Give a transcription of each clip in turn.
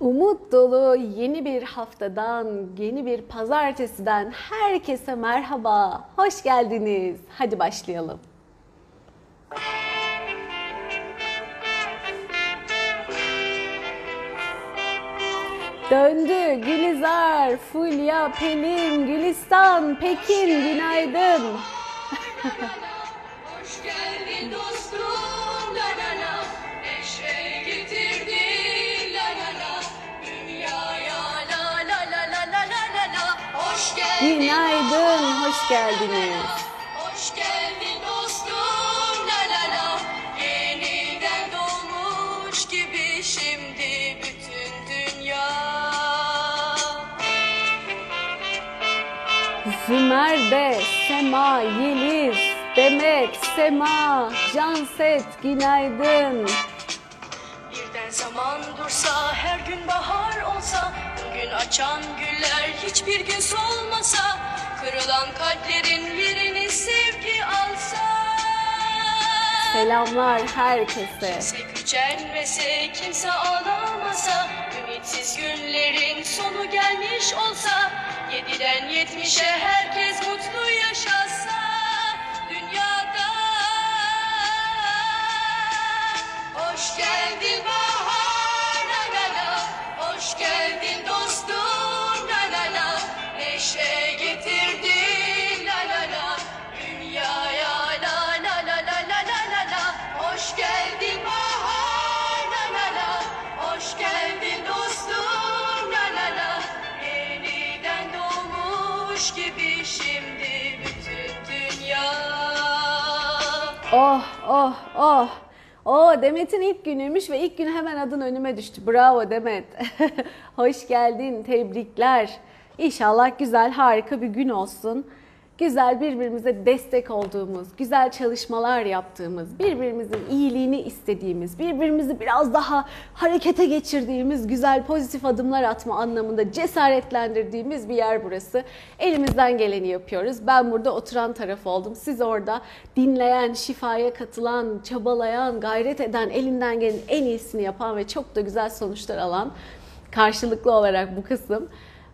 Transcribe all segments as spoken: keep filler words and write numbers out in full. Umut dolu yeni bir haftadan, yeni bir pazartesiden herkese merhaba, hoş geldiniz. Hadi başlayalım. Döndü Gülizar, Fulya, Pelin, Gülistan, Pekin, günaydın. Hoş geldin dostum, la la la, neşe getirdin, la la la, dünyaya la la la la la la la, hoş geldin. Günaydın, hoş geldiniz. Zümer'de, Sema, Yeliz, Demet, Sema, Canset, günaydın. Birden zaman dursa, her gün bahar olsa, bugün açan güller hiçbir gün solmasa, kırılan kalplerin yerini sevgi alsa. Selamlar herkese. Kimse gücenmese, kimse ağlamasa, ümitsiz günlerin sonu gelmiş olsa, yediden yetmişe herkes mutlu yaşasa dünyada. Hoş geldin bahar, la la la, hoş geldin dostum, la la la, neşe getirdin, la la la, dünyaya la la la la la la la la, hoş geldin bahar, la la la, hoş geldin dostum. Gibi şimdi bütün dünya. Oh oh oh. Oh, Demet'in ilk günüymüş ve ilk gün hemen adın önüme düştü. Bravo Demet. Hoş geldin, tebrikler. İnşallah güzel, harika bir gün olsun. Güzel, birbirimize destek olduğumuz, güzel çalışmalar yaptığımız, birbirimizin iyiliğini istediğimiz, birbirimizi biraz daha harekete geçirdiğimiz, güzel pozitif adımlar atma anlamında cesaretlendirdiğimiz bir yer burası. Elimizden geleni yapıyoruz. Ben burada oturan taraf oldum. Siz orada dinleyen, şifaya katılan, çabalayan, gayret eden, elinden gelen en iyisini yapan ve çok da güzel sonuçlar alan, karşılıklı olarak bu kısım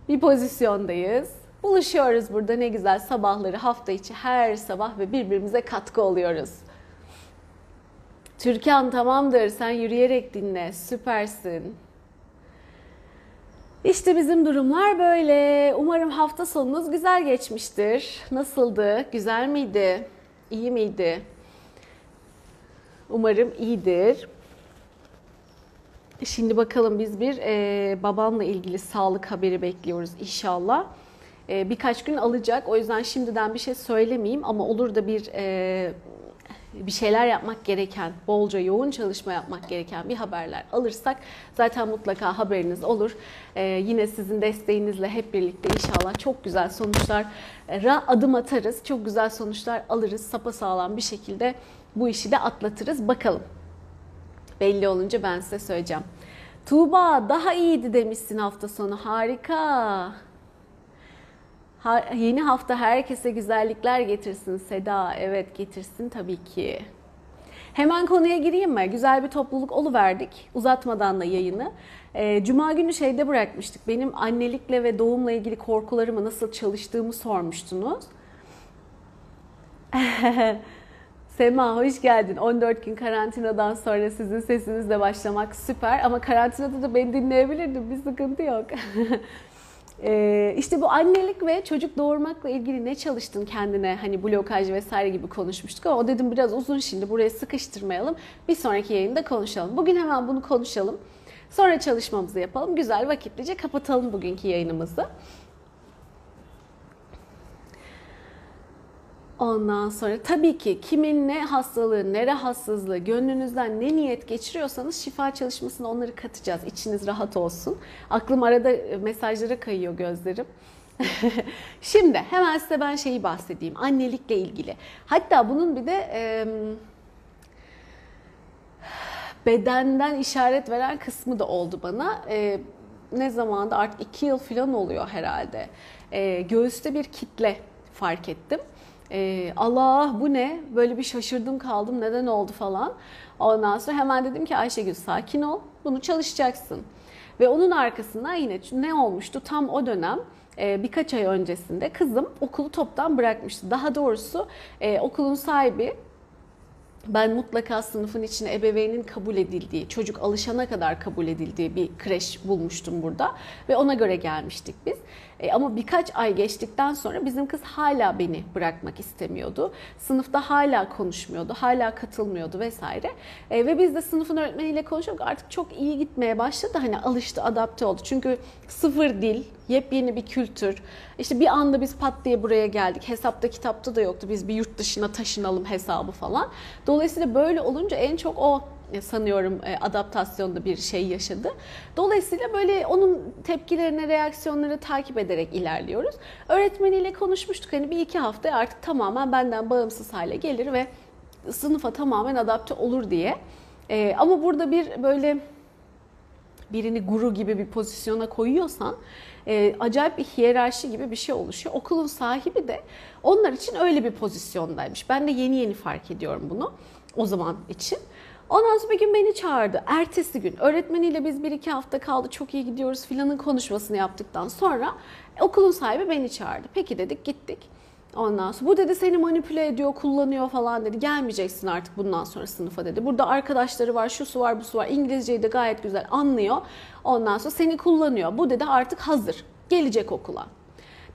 bir pozisyondayız. Buluşuyoruz burada ne güzel, sabahları hafta içi her sabah ve birbirimize katkı oluyoruz. Türkan tamamdır, sen yürüyerek dinle, süpersin. İşte bizim durumlar böyle. Umarım hafta sonunuz güzel geçmiştir. Nasıldı? Güzel miydi? İyi miydi? Umarım iyidir. Şimdi bakalım, biz bir e, babamla ilgili sağlık haberi bekliyoruz inşallah. Birkaç gün alacak. O yüzden şimdiden bir şey söylemeyeyim ama olur da bir bir şeyler yapmak gereken, bolca yoğun çalışma yapmak gereken bir haberler alırsak zaten mutlaka haberiniz olur. Yine sizin desteğinizle hep birlikte inşallah çok güzel sonuçlara adım atarız. Çok güzel sonuçlar alırız. Sapasağlam bir şekilde bu işi de atlatırız. Bakalım. Belli olunca ben size söyleyeceğim. Tuğba, daha iyiydi demişsin hafta sonu. Harika. Ha, yeni hafta herkese güzellikler getirsin Seda. Evet, getirsin tabii ki. Hemen konuya gireyim mi? Güzel bir topluluk oluverdik. Uzatmadan da yayını. E, Cuma günü şeyde bırakmıştık. Benim annelikle ve doğumla ilgili korkularımı nasıl çalıştığımı sormuştunuz. Sema hoş geldin. on dört gün karantinadan sonra sizin sesinizle başlamak süper. Ama karantinada da beni dinleyebilirdim. Bir sıkıntı yok. Ee, işte bu annelik ve çocuk doğurmakla ilgili ne çalıştın kendine, hani blokaj vesaire gibi konuşmuştuk ama o dedim biraz uzun, şimdi buraya sıkıştırmayalım, bir sonraki yayında konuşalım. Bugün hemen bunu konuşalım, sonra çalışmamızı yapalım, güzel vakitlice kapatalım bugünkü yayınımızı. Ondan sonra tabii ki kimin ne hastalığı, ne rahatsızlığı, gönlünüzden ne niyet geçiriyorsanız şifa çalışmasına onları katacağız. İçiniz rahat olsun. Aklım arada mesajlara kayıyor, gözlerim. Şimdi hemen size ben şeyi bahsedeyim. Annelikle ilgili. Hatta bunun bir de e, bedenden işaret veren kısmı da oldu bana. E, ne zamanda, artık iki yıl falan oluyor herhalde. E, göğüste bir kitle fark ettim. Ee, Allah bu ne? Böyle bir şaşırdım kaldım, neden oldu falan. Ondan sonra hemen dedim ki Ayşegül sakin ol, bunu çalışacaksın. Ve onun arkasından yine ne olmuştu? Tam o dönem birkaç ay öncesinde kızım okulu toptan bırakmıştı. Daha doğrusu okulun sahibi, ben mutlaka sınıfın içine ebeveynin kabul edildiği, çocuk alışana kadar kabul edildiği bir kreş bulmuştum burada. Ve ona göre gelmiştik biz. E, ama birkaç ay geçtikten sonra bizim kız hala beni bırakmak istemiyordu. Sınıfta hala konuşmuyordu, hala katılmıyordu vesaire. E, ve biz de sınıfın öğretmeniyle konuşuyorduk. Artık çok iyi gitmeye başladı. Hani alıştı, adapte oldu. Çünkü sıfır dil, yepyeni bir kültür. İşte bir anda biz pat diye buraya geldik. Hesapta, kitapta da yoktu. Biz bir yurt dışına taşınalım hesabı falan. Dolayısıyla böyle olunca en çok o sanıyorum adaptasyonda bir şey yaşadı. Dolayısıyla böyle onun tepkilerine, reaksiyonları takip ederek ilerliyoruz. Öğretmeniyle konuşmuştuk. Hani bir iki hafta artık tamamen benden bağımsız hale gelir ve sınıfa tamamen adapte olur diye. Ama burada bir böyle birini guru gibi bir pozisyona koyuyorsan e, acayip bir hiyerarşi gibi bir şey oluşuyor. Okulun sahibi de onlar için öyle bir pozisyondaymış. Ben de yeni yeni fark ediyorum bunu o zaman için. Ondan sonra bir gün beni çağırdı. Ertesi gün öğretmeniyle biz bir iki hafta kaldı, çok iyi gidiyoruz filanın konuşmasını yaptıktan sonra okulun sahibi beni çağırdı. Peki dedik, gittik. Ondan sonra bu dedi seni manipüle ediyor, kullanıyor falan dedi. Gelmeyeceksin artık bundan sonra sınıfa dedi. Burada arkadaşları var, şusu var, busu var. İngilizceyi de gayet güzel anlıyor. Ondan sonra seni kullanıyor. Bu dedi artık hazır. Gelecek okula.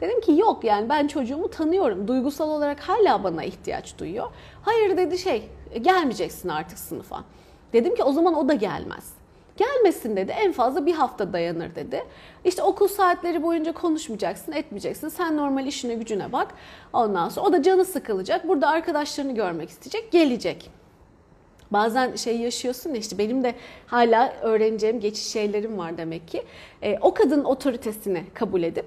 Dedim ki yok yani ben çocuğumu tanıyorum. Duygusal olarak hala bana ihtiyaç duyuyor. Hayır dedi şey gelmeyeceksin artık sınıfa. Dedim ki o zaman o da gelmez. Gelmesin dedi. En fazla bir hafta dayanır dedi. İşte okul saatleri boyunca konuşmayacaksın, etmeyeceksin. Sen normal işine gücüne bak. Ondan sonra o da canı sıkılacak. Burada arkadaşlarını görmek isteyecek, gelecek. Bazen şey yaşıyorsun işte benim de hala öğreneceğim geçiş şeylerim var demek ki. E, o kadının otoritesini kabul edip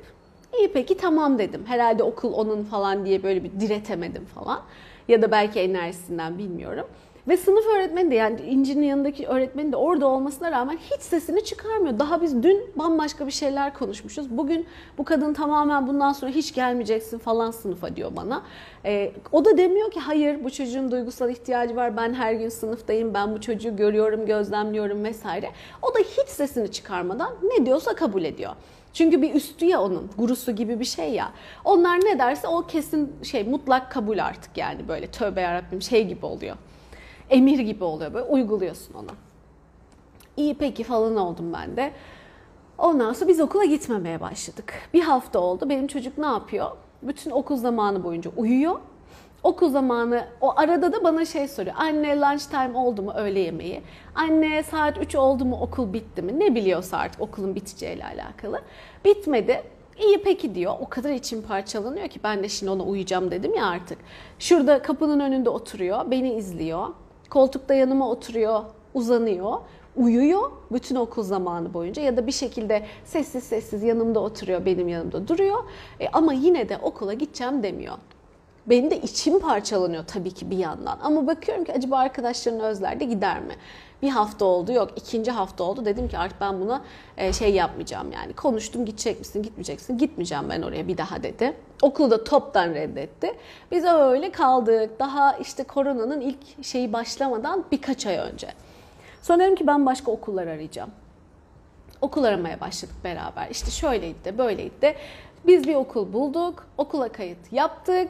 iyi peki tamam dedim. Herhalde okul onun falan diye böyle bir diretemedim falan. Ya da belki enerjisinden bilmiyorum. Ve sınıf öğretmeni de yani İnci'nin yanındaki öğretmeni de orada olmasına rağmen hiç sesini çıkarmıyor. Daha biz dün bambaşka bir şeyler konuşmuşuz. Bugün bu kadın tamamen bundan sonra hiç gelmeyeceksin falan sınıfa diyor bana. Ee, o da demiyor ki hayır bu çocuğun duygusal ihtiyacı var. Ben her gün sınıftayım. Ben bu çocuğu görüyorum, gözlemliyorum vesaire. O da hiç sesini çıkarmadan ne diyorsa kabul ediyor. Çünkü bir üstü ya onun, gurusu gibi bir şey ya. Onlar ne derse o kesin şey mutlak kabul artık yani böyle tövbe yarabbim şey gibi oluyor. Emir gibi oluyor böyle uyguluyorsun ona. İyi peki falan oldum ben de. Ondan sonra biz okula gitmemeye başladık. Bir hafta oldu. Benim çocuk ne yapıyor? Bütün okul zamanı boyunca uyuyor. Okul zamanı o arada da bana şey soruyor. Anne lunch time oldu mu öğle yemeği? Anne saat üç oldu mu okul bitti mi? Ne biliyorsa artık okulun biteceğiyle alakalı. Bitmedi. İyi peki diyor. O kadar içim parçalanıyor ki ben de şimdi ona uyuyacağım dedim ya artık. Şurada kapının önünde oturuyor. Beni izliyor. Koltukta yanıma oturuyor, uzanıyor, uyuyor bütün okul zamanı boyunca ya da bir şekilde sessiz sessiz yanımda oturuyor, benim yanımda duruyor e ama yine de okula gideceğim demiyor. Benim de içim parçalanıyor tabii ki bir yandan ama bakıyorum ki acaba arkadaşlarını özler de gider mi? Bir hafta oldu yok, ikinci hafta oldu dedim ki artık ben buna şey yapmayacağım yani konuştum gidecek misin gitmeyeceksin gitmeyeceğim ben oraya bir daha dedi. Okulu da toptan reddetti. Biz öyle kaldık daha işte koronanın ilk şeyi başlamadan birkaç ay önce. Sonra dedim ki ben başka okullar arayacağım. Okul aramaya başladık beraber işte şöyleydi de böyleydi de biz bir okul bulduk okula kayıt yaptık.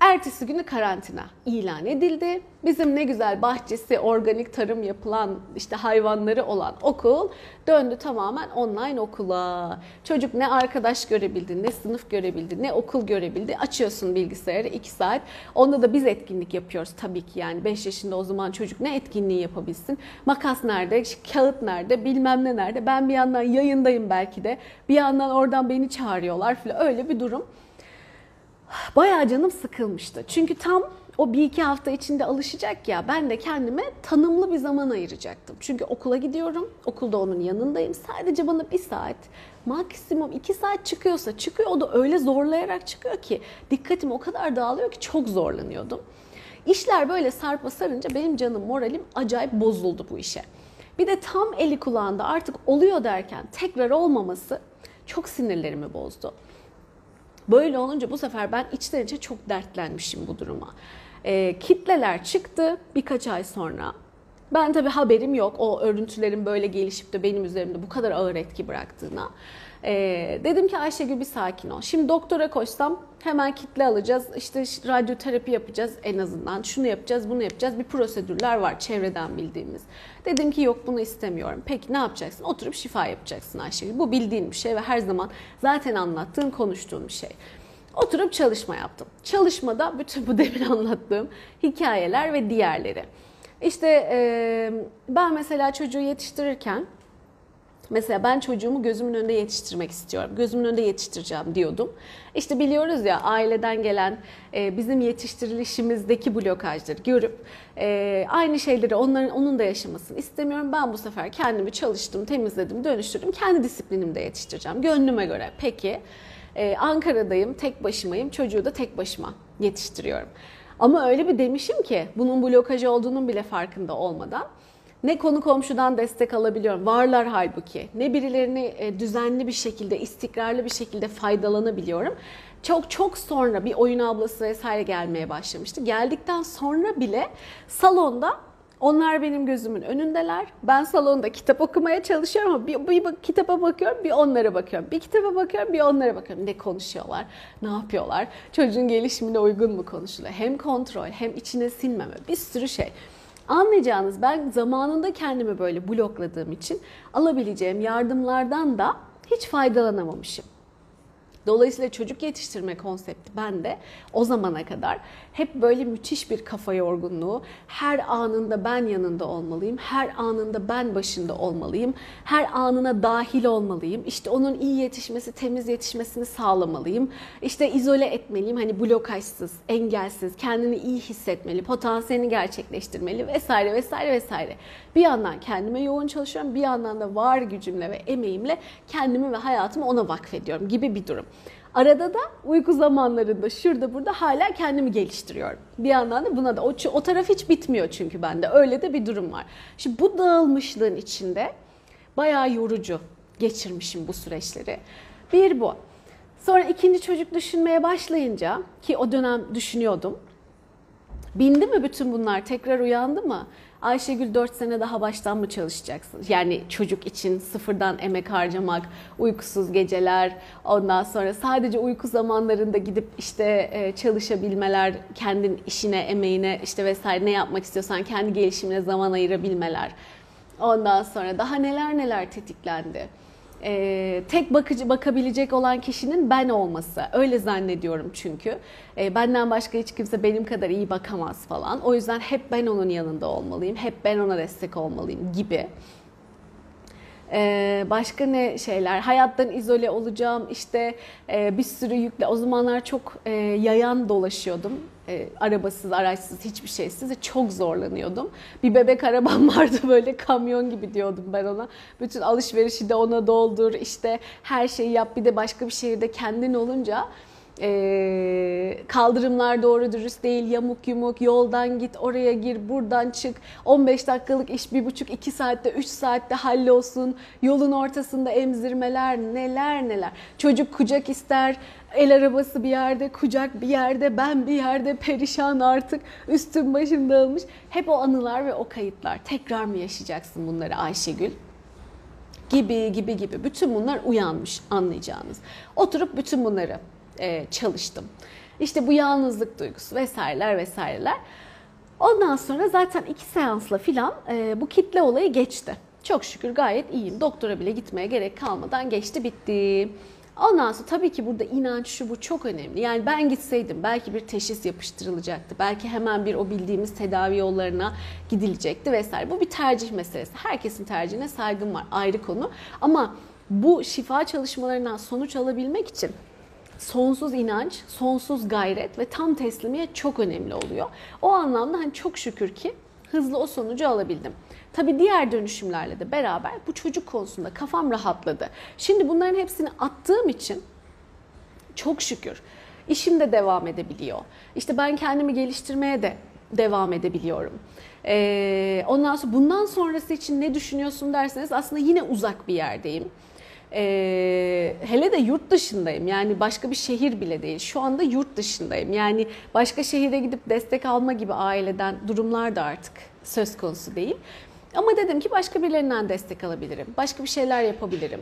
Ertesi günü karantina ilan edildi. Bizim ne güzel bahçesi, organik tarım yapılan, işte hayvanları olan okul döndü tamamen online okula. Çocuk ne arkadaş görebildi, ne sınıf görebildi, ne okul görebildi. Açıyorsun bilgisayarı iki saat. Onda da biz etkinlik yapıyoruz tabii ki yani. beş yaşında o zaman çocuk ne etkinliği yapabilsin? Makas nerede, kağıt nerede, bilmem ne nerede? Ben bir yandan yayındayım belki de. Bir yandan oradan beni çağırıyorlar falan öyle bir durum. Bayağı canım sıkılmıştı. Çünkü tam o bir iki hafta içinde alışacak ya ben de kendime tanımlı bir zaman ayıracaktım. Çünkü okula gidiyorum, okulda onun yanındayım. Sadece bana bir saat, maksimum iki saat çıkıyorsa çıkıyor. O da öyle zorlayarak çıkıyor ki dikkatim o kadar dağılıyor ki çok zorlanıyordum. İşler böyle sarpa sarınca benim canım, moralim acayip bozuldu bu işe. Bir de tam eli kulağında artık oluyor derken tekrar olmaması çok sinirlerimi bozdu. Böyle olunca bu sefer ben içten içe çok dertlenmişim bu duruma. E, kitleler çıktı birkaç ay sonra. Ben tabii haberim yok o örüntülerin böyle gelişip de benim üzerimde bu kadar ağır etki bıraktığına. Ee, dedim ki Ayşegül bir sakin ol. Şimdi doktora koşsam hemen kitle alacağız. İşte radyoterapi yapacağız en azından. Şunu yapacağız, bunu yapacağız. Bir prosedürler var çevreden bildiğimiz. Dedim ki yok bunu istemiyorum. Peki ne yapacaksın? Oturup şifa yapacaksın Ayşegül. Bu bildiğin bir şey ve her zaman zaten anlattığın, konuştuğun bir şey. Oturup çalışma yaptım. Çalışmada bütün bu demin anlattığım hikayeler ve diğerleri. İşte e, ben mesela çocuğu yetiştirirken, mesela ben çocuğumu gözümün önünde yetiştirmek istiyorum. Gözümün önünde yetiştireceğim diyordum. İşte biliyoruz ya aileden gelen e, bizim yetiştirilişimizdeki blokajları görüp e, aynı şeyleri onların onun da yaşamasını istemiyorum. Ben bu sefer kendimi çalıştım, temizledim, dönüştürdüm. Kendi disiplinimde yetiştireceğim. Gönlüme göre. Peki e, Ankara'dayım, tek başımayım. Çocuğu da tek başıma yetiştiriyorum. Ama öyle bir demişim ki bunun blokajı olduğunun bile farkında olmadan ne konu komşudan destek alabiliyorum, varlar halbuki, ne birilerini düzenli bir şekilde, istikrarlı bir şekilde faydalanabiliyorum. Çok çok sonra bir oyun ablası vesaire gelmeye başlamıştı. Geldikten sonra bile salonda onlar benim gözümün önündeler. Ben salonda kitap okumaya çalışıyorum ama bir, bir bak, kitaba bakıyorum, bir onlara bakıyorum. Bir kitaba bakıyorum, bir onlara bakıyorum. Ne konuşuyorlar, ne yapıyorlar, çocuğun gelişimine uygun mu konuşuluyor? Hem kontrol, hem içine sinmeme, bir sürü şey. Anlayacağınız ben zamanında kendimi böyle blokladığım için alabileceğim yardımlardan da hiç faydalanamamışım. Dolayısıyla çocuk yetiştirme konsepti bende o zamana kadar hep böyle müthiş bir kafa yorgunluğu, her anında ben yanında olmalıyım, her anında ben başında olmalıyım, her anına dahil olmalıyım, işte onun iyi yetişmesi, temiz yetişmesini sağlamalıyım, işte izole etmeliyim, hani blokajsız, engelsiz, kendini iyi hissetmeli, potansiyelini gerçekleştirmeli vesaire vesaire vesaire. Bir yandan kendime yoğun çalışıyorum, bir yandan da var gücümle ve emeğimle kendimi ve hayatımı ona vakfediyorum gibi bir durum. Arada da uyku zamanlarında şurada burada hala kendimi geliştiriyorum. Bir yandan da buna da o, o taraf hiç bitmiyor çünkü bende öyle de bir durum var. Şimdi bu dağılmışlığın içinde bayağı yorucu geçirmişim bu süreçleri. Bir bu. Sonra ikinci çocuk düşünmeye başlayınca ki o dönem düşünüyordum. Bindi mi bütün bunlar? Tekrar uyandı mı? Ayşegül dört sene daha baştan mı çalışacaksın? Yani çocuk için sıfırdan emek harcamak, uykusuz geceler, ondan sonra sadece uyku zamanlarında gidip işte çalışabilmeler, kendin işine, emeğine işte vesaire ne yapmak istiyorsan kendi gelişimine zaman ayırabilmeler. Ondan sonra daha neler neler tetiklendi. Ee, tek bakıcı bakabilecek olan kişinin ben olması. Öyle zannediyorum çünkü. Ee, benden başka hiç kimse benim kadar iyi bakamaz falan. O yüzden hep ben onun yanında olmalıyım. Hep ben ona destek olmalıyım gibi. Ee, başka ne şeyler? Hayattan izole olacağım. İşte e, bir sürü yükle. O zamanlar çok e, yayan dolaşıyordum. E, arabasız, araçsız, hiçbir şeysiz. Çok zorlanıyordum. Bir bebek arabam vardı böyle kamyon gibi diyordum ben ona. Bütün alışverişi de ona doldur. İşte her şeyi yap. Bir de başka bir şehirde kendin olunca e, kaldırımlar doğru dürüst değil. Yamuk yumuk. Yoldan git, oraya gir, buradan çık. on beş dakikalık iş bir buçuk iki saatte, üç saatte hallolsun. Yolun ortasında emzirmeler, neler neler. Çocuk kucak ister. El arabası bir yerde, kucak bir yerde, ben bir yerde, perişan artık, üstüm başım dağılmış. Hep o anılar ve o kayıtlar. Tekrar mı yaşayacaksın bunları Ayşegül? Gibi gibi gibi. Bütün bunlar uyanmış anlayacağınız. Oturup bütün bunları e, çalıştım. İşte bu yalnızlık duygusu vesaireler vesaireler. Ondan sonra zaten iki seansla filan e, bu kitle olayı geçti. Çok şükür gayet iyiyim. Doktora bile gitmeye gerek kalmadan geçti bitti. Ondan sonra tabii ki burada inanç şu bu çok önemli. Yani ben gitseydim belki bir teşhis yapıştırılacaktı. Belki hemen bir o bildiğimiz tedavi yollarına gidilecekti vesaire. Bu bir tercih meselesi. Herkesin tercihine saygım var. Ayrı konu. Ama bu şifa çalışmalarından sonuç alabilmek için sonsuz inanç, sonsuz gayret ve tam teslimiyet çok önemli oluyor. O anlamda hani çok şükür ki hızlı o sonucu alabildim. Tabii diğer dönüşümlerle de beraber bu çocuk konusunda kafam rahatladı. Şimdi bunların hepsini attığım için çok şükür işim de devam edebiliyor. İşte ben kendimi geliştirmeye de devam edebiliyorum. Ee, ondan sonra bundan sonrası için ne düşünüyorsun derseniz aslında yine uzak bir yerdeyim. Ee, hele de yurt dışındayım. Yani başka bir şehir bile değil. Şu anda yurt dışındayım. Yani başka şehire gidip destek alma gibi aileden durumlar da artık söz konusu değil. Ama dedim ki başka birilerinden destek alabilirim. Başka bir şeyler yapabilirim.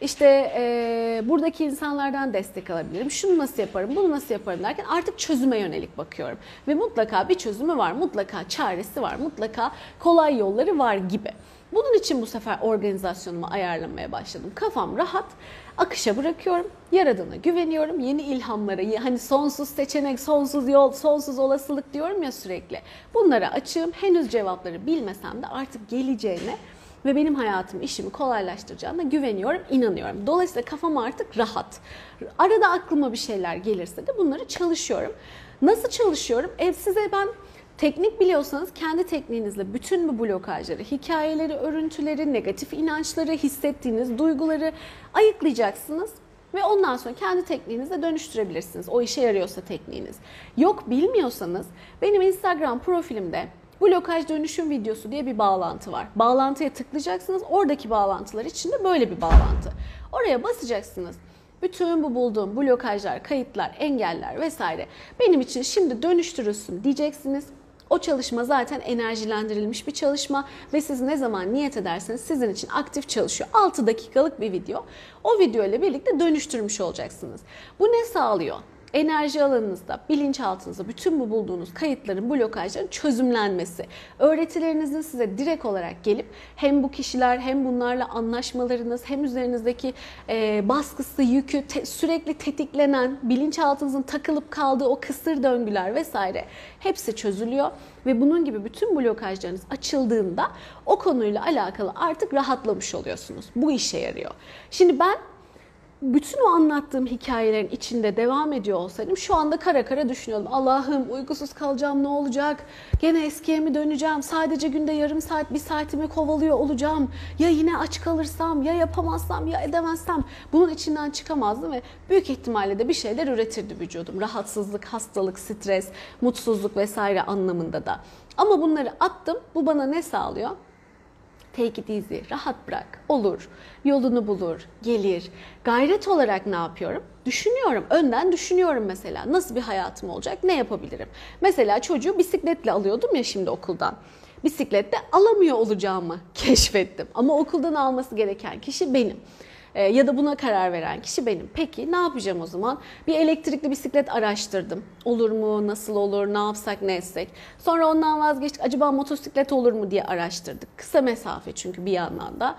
İşte e, buradaki insanlardan destek alabilirim. Şunu nasıl yaparım, bunu nasıl yaparım derken artık çözüme yönelik bakıyorum. Ve mutlaka bir çözümü var, mutlaka çaresi var, mutlaka kolay yolları var gibi. Bunun için bu sefer organizasyonumu ayarlamaya başladım. Kafam rahat, akışa bırakıyorum, yaradana güveniyorum. Yeni ilhamlara, hani sonsuz seçenek, sonsuz yol, sonsuz olasılık diyorum ya sürekli. Bunlara açığım, henüz cevapları bilmesem de artık geleceğine ve benim hayatım, işimi kolaylaştıracağına güveniyorum, inanıyorum. Dolayısıyla kafam artık rahat. Arada aklıma bir şeyler gelirse de bunları çalışıyorum. Nasıl çalışıyorum? E, size ben... Teknik biliyorsanız kendi tekniğinizle bütün bu blokajları, hikayeleri, örüntüleri, negatif inançları, hissettiğiniz duyguları ayıklayacaksınız. Ve ondan sonra kendi tekniğinizle dönüştürebilirsiniz. O işe yarıyorsa tekniğiniz. Yok bilmiyorsanız benim Instagram profilimde blokaj dönüşüm videosu diye bir bağlantı var. Bağlantıya tıklayacaksınız. Oradaki bağlantılar içinde böyle bir bağlantı. Oraya basacaksınız. Bütün bu bulduğum blokajlar, kayıtlar, engeller vesaire benim için şimdi dönüştürülsün diyeceksiniz. O çalışma zaten enerjilendirilmiş bir çalışma ve siz ne zaman niyet ederseniz sizin için aktif çalışıyor. altı dakikalık bir video. O video ile birlikte dönüştürmüş olacaksınız. Bu ne sağlıyor? Enerji alanınızda, bilinçaltınızda bütün bu bulduğunuz kayıtların, blokajların çözümlenmesi. Öğretilerinizin size direkt olarak gelip hem bu kişiler hem bunlarla anlaşmalarınız hem üzerinizdeki e, baskısı, yükü te, sürekli tetiklenen, bilinçaltınızın takılıp kaldığı o kısır döngüler vesaire hepsi çözülüyor. Ve bunun gibi bütün blokajlarınız açıldığında o konuyla alakalı artık rahatlamış oluyorsunuz. Bu işe yarıyor. Şimdi ben bütün o anlattığım hikayelerin içinde devam ediyor olsaydım şu anda kara kara düşünüyordum. Allah'ım uykusuz kalacağım, ne olacak? Gene eskiye mi döneceğim? Sadece günde yarım saat, bir saatimi kovalıyor olacağım. Ya yine aç kalırsam, ya yapamazsam, ya edemezsem. Bunun içinden çıkamazdım ve büyük ihtimalle de bir şeyler üretirdi vücudum. Rahatsızlık, hastalık, stres, mutsuzluk vesaire anlamında da. Ama bunları attım. Bu bana ne sağlıyor? Take it easy, rahat bırak, olur, yolunu bulur, gelir. Gayret olarak ne yapıyorum? Düşünüyorum, önden düşünüyorum mesela. Nasıl bir hayatım olacak, ne yapabilirim? Mesela çocuğu bisikletle alıyordum ya şimdi okuldan. Bisikletle alamıyor olacağımı keşfettim. Ama okuldan alması gereken kişi benim. Ya da buna karar veren kişi benim. Peki ne yapacağım o zaman? Bir elektrikli bisiklet araştırdım. Olur mu? Nasıl olur? Ne yapsak? Ne etsek? Sonra ondan vazgeçtik. Acaba motosiklet olur mu diye araştırdık. Kısa mesafe çünkü bir yandan da.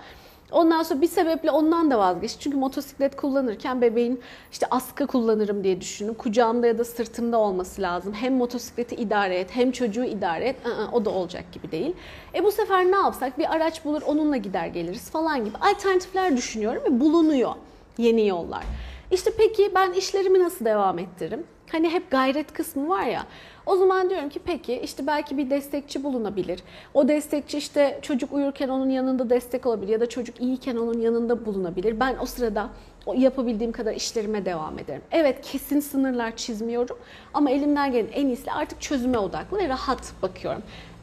Ondan sonra bir sebeple ondan da vazgeçtim. Çünkü motosiklet kullanırken bebeğin işte askı kullanırım diye düşündüm. Kucağımda ya da sırtımda olması lazım. Hem motosikleti idare et, hem çocuğu idare et. I-ı, o da olacak gibi değil. E bu sefer ne yapsak? Bir araç bulur, onunla gider geliriz falan gibi. Alternatifler düşünüyorum ve bulunuyor yeni yollar. İşte peki ben işlerimi nasıl devam ettiririm? Hani hep gayret kısmı var ya. O zaman diyorum ki peki işte belki bir destekçi bulunabilir. O destekçi işte çocuk uyurken onun yanında destek olabilir ya da çocuk iyiyken onun yanında bulunabilir. Ben o sırada yapabildiğim kadar işlerime devam ederim. Evet kesin sınırlar çizmiyorum ama elimden gelen en iyisi artık çözüme odaklı ve rahat bakıyorum.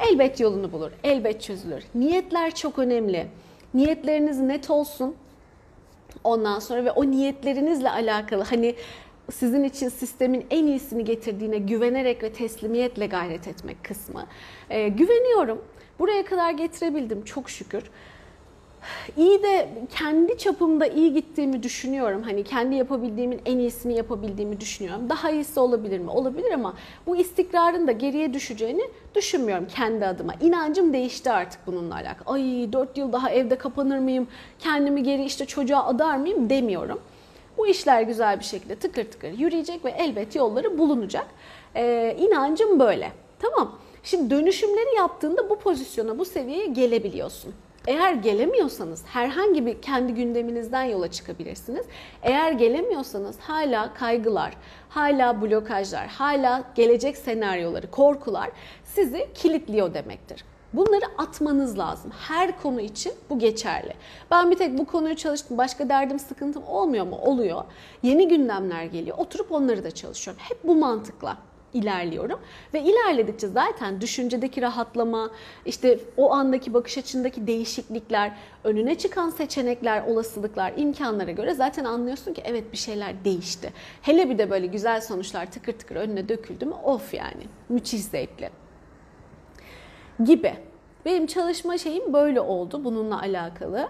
Elbet yolunu bulur, elbet çözülür. Niyetler çok önemli. Niyetleriniz net olsun. Ondan sonra ve o niyetlerinizle alakalı hani sizin için sistemin en iyisini getirdiğine güvenerek ve teslimiyetle gayret etmek kısmı. Ee, güveniyorum. Buraya kadar getirebildim çok şükür. İyi de kendi çapımda iyi gittiğimi düşünüyorum. Hani kendi yapabildiğimin en iyisini yapabildiğimi düşünüyorum. Daha iyisi olabilir mi? Olabilir ama bu istikrarın da geriye düşeceğini düşünmüyorum kendi adıma. İnancım değişti artık bununla alakalı. Ay dört yıl daha evde kapanır mıyım? Kendimi geri işte çocuğa adar mıyım demiyorum. Bu işler güzel bir şekilde tıkır tıkır yürüyecek ve elbet yolları bulunacak. Ee, inancım böyle. Tamam. Şimdi dönüşümleri yaptığında bu pozisyona, bu seviyeye gelebiliyorsun. Eğer gelemiyorsanız herhangi bir kendi gündeminizden yola çıkabilirsiniz. Eğer gelemiyorsanız hala kaygılar, hala blokajlar, hala gelecek senaryoları, korkular sizi kilitliyor demektir. Bunları atmanız lazım. Her konu için bu geçerli. Ben bir tek bu konuyu çalıştım, başka derdim, sıkıntım olmuyor mu? Oluyor. Yeni gündemler geliyor. Oturup onları da çalışıyorum. Hep bu mantıkla ilerliyorum. Ve ilerledikçe zaten düşüncedeki rahatlama, işte o andaki bakış açındaki değişiklikler, önüne çıkan seçenekler, olasılıklar, imkanlara göre zaten anlıyorsun ki evet bir şeyler değişti. Hele bir de böyle güzel sonuçlar tıkır tıkır önüne döküldü mü? Of yani. Müthiş zevkli. Gibi. Benim çalışma şeyim böyle oldu bununla alakalı.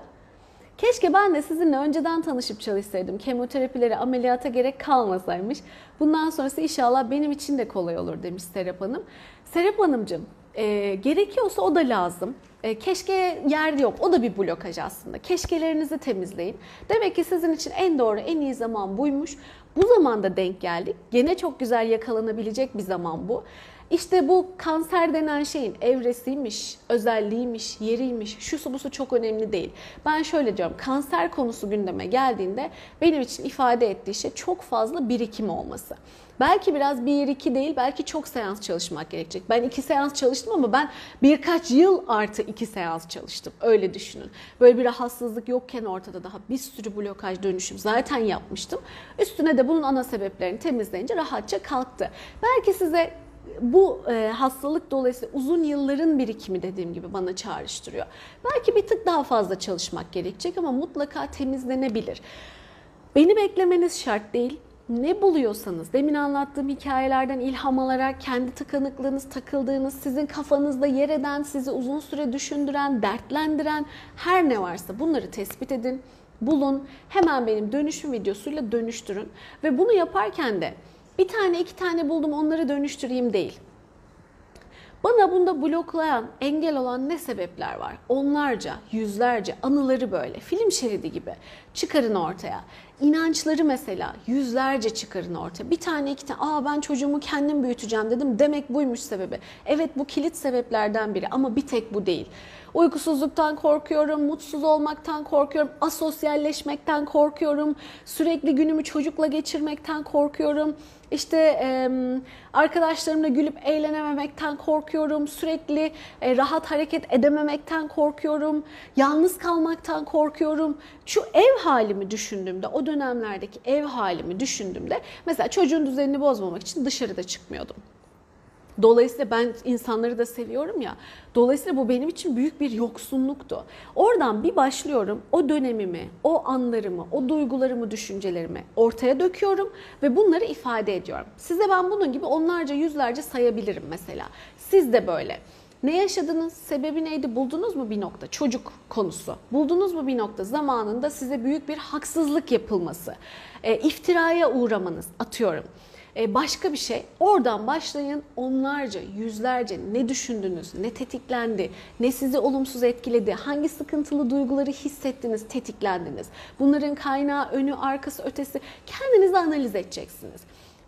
Keşke ben de sizinle önceden tanışıp çalışsaydım. Kemoterapilere, ameliyata gerek kalmasaymış. Bundan sonrası inşallah benim için de kolay olur demiş Serap Hanım. Serap Hanımcığım, e, gerekiyorsa o da lazım. E, keşke yer yok. O da bir blokaj aslında. Keşkelerinizi temizleyin. Demek ki sizin için en doğru, en iyi zaman buymuş. Bu zamanda denk geldik. Gene çok güzel yakalanabilecek bir zaman bu. İşte bu kanser denen şeyin evresiymiş, özelliğiymiş, yeriymiş, şusu busu çok önemli değil. Ben şöyle diyorum, kanser konusu gündeme geldiğinde benim için ifade ettiği şey çok fazla birikim olması. Belki biraz bir iki değil, belki çok seans çalışmak gerekecek. Ben iki seans çalıştım ama ben birkaç yıl artı iki seans çalıştım. Öyle düşünün. Böyle bir rahatsızlık yokken ortada daha bir sürü blokaj dönüşüm zaten yapmıştım. Üstüne de bunun ana sebeplerini temizleyince rahatça kalktı. Belki size... Bu e, hastalık dolayısıyla uzun yılların birikimi dediğim gibi bana çağrıştırıyor. Belki bir tık daha fazla çalışmak gerekecek ama mutlaka temizlenebilir. Beni beklemeniz şart değil. Ne buluyorsanız, demin anlattığım hikayelerden ilham alarak kendi tıkanıklığınız, takıldığınız, sizin kafanızda yer eden, sizi uzun süre düşündüren, dertlendiren her ne varsa bunları tespit edin, bulun. Hemen benim dönüşüm videosuyla dönüştürün ve bunu yaparken de bir tane iki tane buldum onları dönüştüreyim değil. Bana bunda bloklayan, engel olan ne sebepler var? Onlarca, yüzlerce anıları böyle. Film şeridi gibi çıkarın ortaya. İnançları mesela yüzlerce çıkarın ortaya. Bir tane iki tane, aa ben çocuğumu kendim büyüteceğim dedim. Demek buymuş sebebi. Evet bu kilit sebeplerden biri ama bir tek bu değil. Uykusuzluktan korkuyorum, mutsuz olmaktan korkuyorum, asosyalleşmekten korkuyorum, sürekli günümü çocukla geçirmekten korkuyorum, işte e, arkadaşlarımla gülüp eğlenememekten korkuyorum, sürekli e, rahat hareket edememekten korkuyorum, yalnız kalmaktan korkuyorum. Şu ev halimi düşündüğümde, o dönemlerdeki ev halimi düşündüğümde mesela çocuğun düzenini bozmamak için dışarıda çıkmıyordum. Dolayısıyla ben insanları da seviyorum ya, dolayısıyla bu benim için büyük bir yoksunluktu. Oradan bir başlıyorum, o dönemimi, o anlarımı, o duygularımı, düşüncelerimi ortaya döküyorum ve bunları ifade ediyorum. Size ben bunun gibi onlarca, yüzlerce sayabilirim mesela. Siz de böyle. Ne yaşadınız? Sebebi neydi? Buldunuz mu bir nokta? Çocuk konusu. Buldunuz mu bir nokta? Zamanında size büyük bir haksızlık yapılması, e, iftiraya uğramanız, atıyorum. Başka bir şey. Oradan başlayın. Onlarca, yüzlerce ne düşündünüz, ne tetiklendi, ne sizi olumsuz etkiledi, hangi sıkıntılı duyguları hissettiniz, tetiklendiniz. Bunların kaynağı, önü, arkası, ötesi kendinizi analiz edeceksiniz.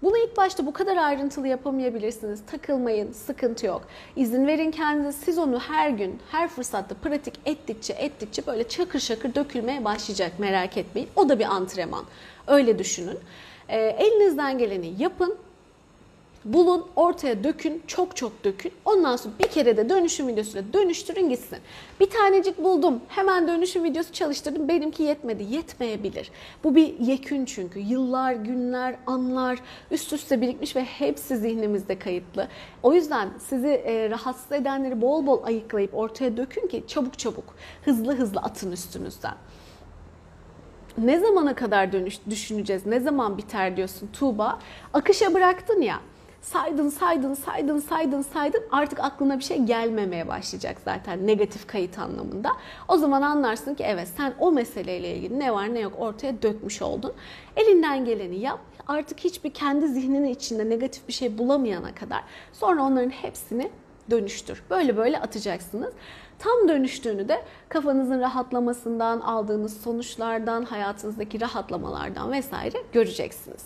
Bunu ilk başta bu kadar ayrıntılı yapamayabilirsiniz. Takılmayın, sıkıntı yok. İzin verin kendinize. Siz onu her gün, her fırsatta pratik ettikçe ettikçe böyle çakır şakır dökülmeye başlayacak, merak etmeyin. O da bir antrenman. Öyle düşünün. Elinizden geleni yapın, bulun, ortaya dökün, çok çok dökün. Ondan sonra bir kere de dönüşüm videosuyla dönüştürün gitsin. Bir tanecik buldum, hemen dönüşüm videosu çalıştırdım, benimki yetmedi, yetmeyebilir. Bu bir yekün çünkü. Yıllar, günler, anlar üst üste birikmiş ve hepsi zihnimizde kayıtlı. O yüzden sizi rahatsız edenleri bol bol ayıklayıp ortaya dökün ki çabuk çabuk, hızlı hızlı atın üstünüzden. Ne zamana kadar dönüş, düşüneceğiz, ne zaman biter diyorsun Tuğba? Akışa bıraktın ya, saydın saydın saydın saydın saydın artık aklına bir şey gelmemeye başlayacak zaten negatif kayıt anlamında. O zaman anlarsın ki evet sen o meseleyle ilgili ne var ne yok ortaya dökmüş oldun. Elinden geleni yap, artık hiçbir kendi zihninin içinde negatif bir şey bulamayana kadar sonra onların hepsini dönüştür. Böyle böyle atacaksınız. Tam dönüştüğünü de kafanızın rahatlamasından, aldığınız sonuçlardan, hayatınızdaki rahatlamalardan vesaire göreceksiniz.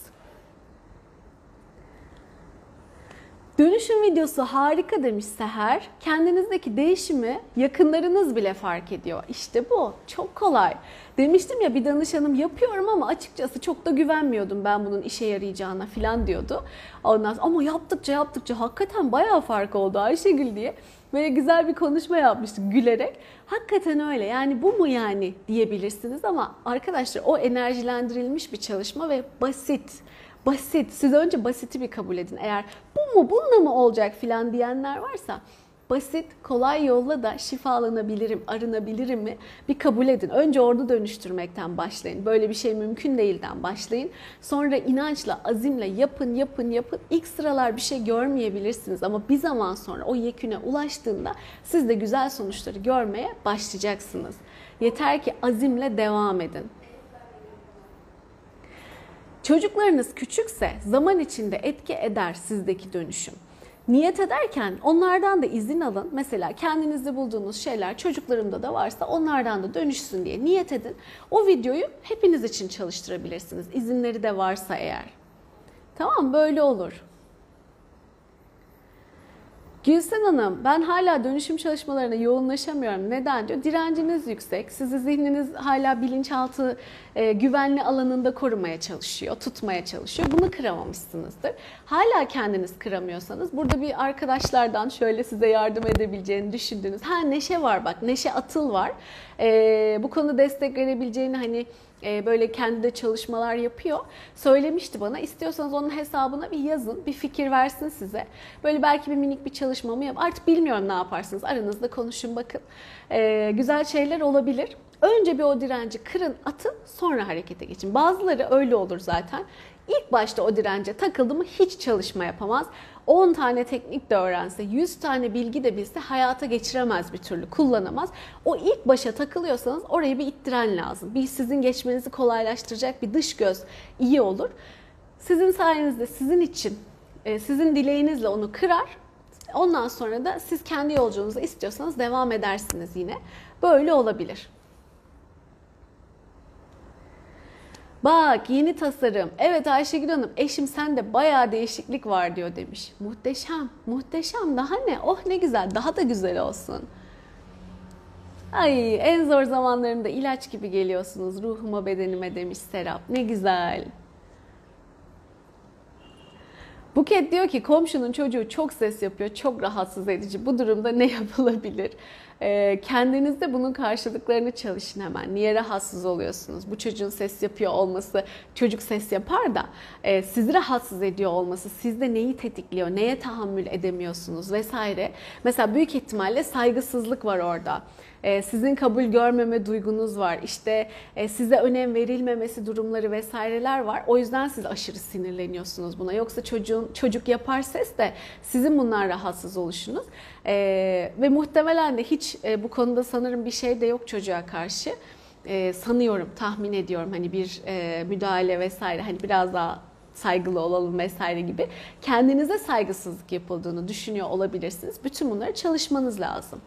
Dönüşüm videosu harika demiş Seher. Kendinizdeki değişimi yakınlarınız bile fark ediyor. İşte bu. Çok kolay. Demiştim ya bir danışanım yapıyorum ama açıkçası çok da güvenmiyordum ben bunun işe yarayacağına falan diyordu. Ondan sonra, ama yaptıkça yaptıkça hakikaten bayağı fark oldu Ayşegül diye. Böyle güzel bir konuşma yapmıştık gülerek. Hakikaten öyle yani bu mu yani diyebilirsiniz ama arkadaşlar o enerjilendirilmiş bir çalışma ve basit. Basit. Siz önce basiti bir kabul edin. Eğer bu mu bununla mı olacak filan diyenler varsa basit, kolay yolla da şifalanabilirim, arınabilirim mi? Bir kabul edin. Önce orada dönüştürmekten başlayın. Böyle bir şey mümkün değilden başlayın. Sonra inançla, azimle yapın, yapın, yapın. İlk sıralar bir şey görmeyebilirsiniz ama bir zaman sonra o yeküne ulaştığında siz de güzel sonuçları görmeye başlayacaksınız. Yeter ki azimle devam edin. Çocuklarınız küçükse zaman içinde etki eder sizdeki dönüşüm. Niyet ederken onlardan da izin alın. Mesela kendinizde bulduğunuz şeyler çocuklarımda da varsa onlardan da dönüşsün diye niyet edin. O videoyu hepiniz için çalıştırabilirsiniz. İzinleri de varsa eğer. Tamam, böyle olur. Gülsen Hanım, ben hala dönüşüm çalışmalarına yoğunlaşamıyorum. Neden diyor? Direnciniz yüksek. Sizi zihniniz hala bilinçaltı e, güvenli alanında korumaya çalışıyor, tutmaya çalışıyor. Bunu kıramamışsınızdır. Hala kendiniz kıramıyorsanız burada bir arkadaşlardan şöyle size yardım edebileceğini düşündüğünüz. Ha, Neşe var bak, Neşe Atıl var. E, bu konuda destek verebileceğini hani... böyle kendi de çalışmalar yapıyor. Söylemişti bana. İstiyorsanız onun hesabına bir yazın. Bir fikir versin size. Böyle belki bir minik bir çalışmamı yap. Artık bilmiyorum ne yaparsınız. Aranızda konuşun bakın. Ee, güzel şeyler olabilir. Önce bir o direnci kırın, atın. Sonra harekete geçin. Bazıları öyle olur zaten. İlk başta o dirence takıldı mı hiç çalışma yapamaz. on tane teknik de öğrense, yüz tane bilgi de bilse hayata geçiremez bir türlü, kullanamaz. O ilk başa takılıyorsanız oraya bir ittiren lazım. Bir sizin geçmenizi kolaylaştıracak bir dış göz iyi olur. Sizin sayenizde, sizin için, sizin dileğinizle onu kırar. Ondan sonra da siz kendi yolculuğunuzu istiyorsanız devam edersiniz yine. Böyle olabilir. Bak, yeni tasarım. Evet Ayşegül Hanım, eşim sende bayağı değişiklik var diyor demiş. Muhteşem, muhteşem. Daha ne? Oh ne güzel. Daha da güzel olsun. Ay, en zor zamanlarımda ilaç gibi geliyorsunuz ruhuma, bedenime demiş Serap. Ne güzel. Buket diyor ki komşunun çocuğu çok ses yapıyor, çok rahatsız edici. Bu durumda ne yapılabilir? E, kendiniz de bunun karşılıklarını çalışın hemen. Niye rahatsız oluyorsunuz? Bu çocuğun ses yapıyor olması, çocuk ses yapar da e, sizi rahatsız ediyor olması, sizde neyi tetikliyor, neye tahammül edemiyorsunuz vesaire. Mesela büyük ihtimalle saygısızlık var orada. E, sizin kabul görmeme duygunuz var. İşte e, size önem verilmemesi durumları vesaireler var. O yüzden siz aşırı sinirleniyorsunuz buna. Yoksa çocuğun çocuk yapar ses de sizin bundan rahatsız oluşunuz. E, ve muhtemelen de hiç E, bu konuda sanırım bir şey de yok çocuğa karşı. E, sanıyorum, tahmin ediyorum hani bir e, müdahale vesaire, hani biraz daha saygılı olalım vesaire gibi kendinize saygısızlık yapıldığını düşünüyor olabilirsiniz. Bütün bunları çalışmanız lazım.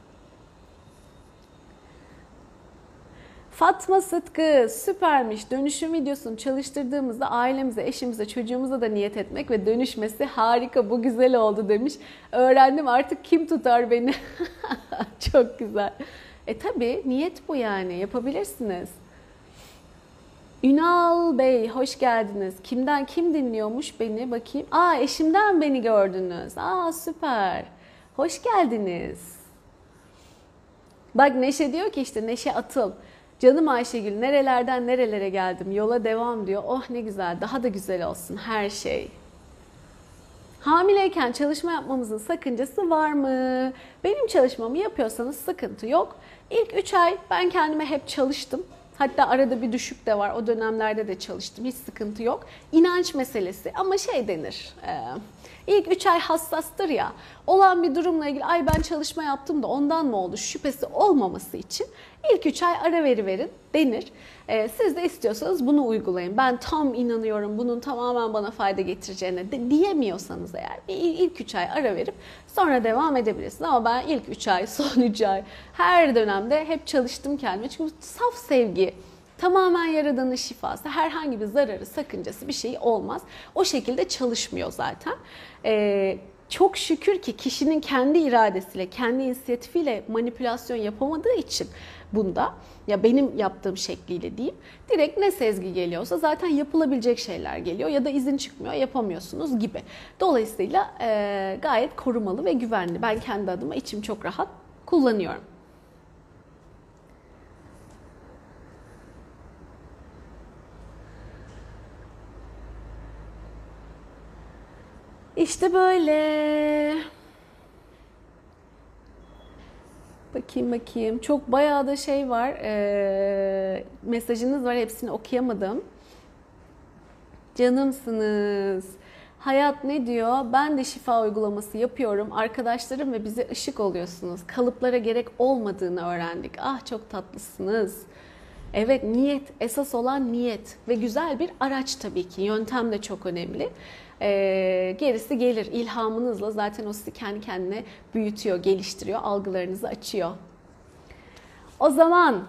Fatma Sıtkı, süpermiş. Dönüşüm videosunu çalıştırdığımızda ailemize, eşimize, çocuğumuza da niyet etmek ve dönüşmesi harika, bu güzel oldu demiş. Öğrendim artık kim tutar beni. Çok güzel. E tabii niyet bu yani, yapabilirsiniz. Ünal Bey, hoş geldiniz. Kimden kim dinliyormuş beni bakayım. Aa, eşimden beni gördünüz. Aa, süper. Hoş geldiniz. Bak Neşe diyor ki işte Neşe Atıl. Canım Ayşegül, nerelerden nerelere geldim, yola devam diyor. Oh ne güzel, daha da güzel olsun her şey. Hamileyken çalışma yapmamızın sakıncası var mı? Benim çalışmamı yapıyorsanız sıkıntı yok. İlk üç ay ben kendime hep çalıştım. Hatta arada bir düşük de var, o dönemlerde de çalıştım, hiç sıkıntı yok. İnanç meselesi ama şey denir, e, ilk üç ay hassastır ya, olan bir durumla ilgili ay ben çalışma yaptım da ondan mı oldu şüphesi olmaması için ilk üç ay ara veriverin denir. E, siz de istiyorsanız bunu uygulayın. Ben tam inanıyorum bunun tamamen bana fayda getireceğine de, diyemiyorsanız eğer ilk üç ay ara verip sonra devam edebilirsiniz. Ama ben ilk üç ay, son üç ay her dönemde hep çalıştım kendime. Çünkü saf sevgi, tamamen yaradanın şifası, herhangi bir zararı, sakıncası bir şey olmaz. O şekilde çalışmıyor zaten. E, Çok şükür ki kişinin kendi iradesiyle, kendi inisiyatifiyle manipülasyon yapamadığı için bunda, ya benim yaptığım şekliyle diyeyim, direkt ne sezgi geliyorsa zaten yapılabilecek şeyler geliyor ya da izin çıkmıyor, yapamıyorsunuz gibi. Dolayısıyla e, gayet korumalı ve güvenli. Ben kendi adıma içim çok rahat kullanıyorum. İşte böyle. Bakayım bakayım. Çok bayağı da şey var. E, mesajınız var. Hepsini okuyamadım. Canımsınız. Hayat ne diyor? Ben de şifa uygulaması yapıyorum. Arkadaşlarım ve bize ışık oluyorsunuz. Kalıplara gerek olmadığını öğrendik. Ah çok tatlısınız. Evet, niyet. Esas olan niyet. Ve güzel bir araç tabii ki. Yöntem de çok önemli. Ee, gerisi gelir. İlhamınızla zaten o sizi kendi kendine büyütüyor, geliştiriyor, algılarınızı açıyor. O zaman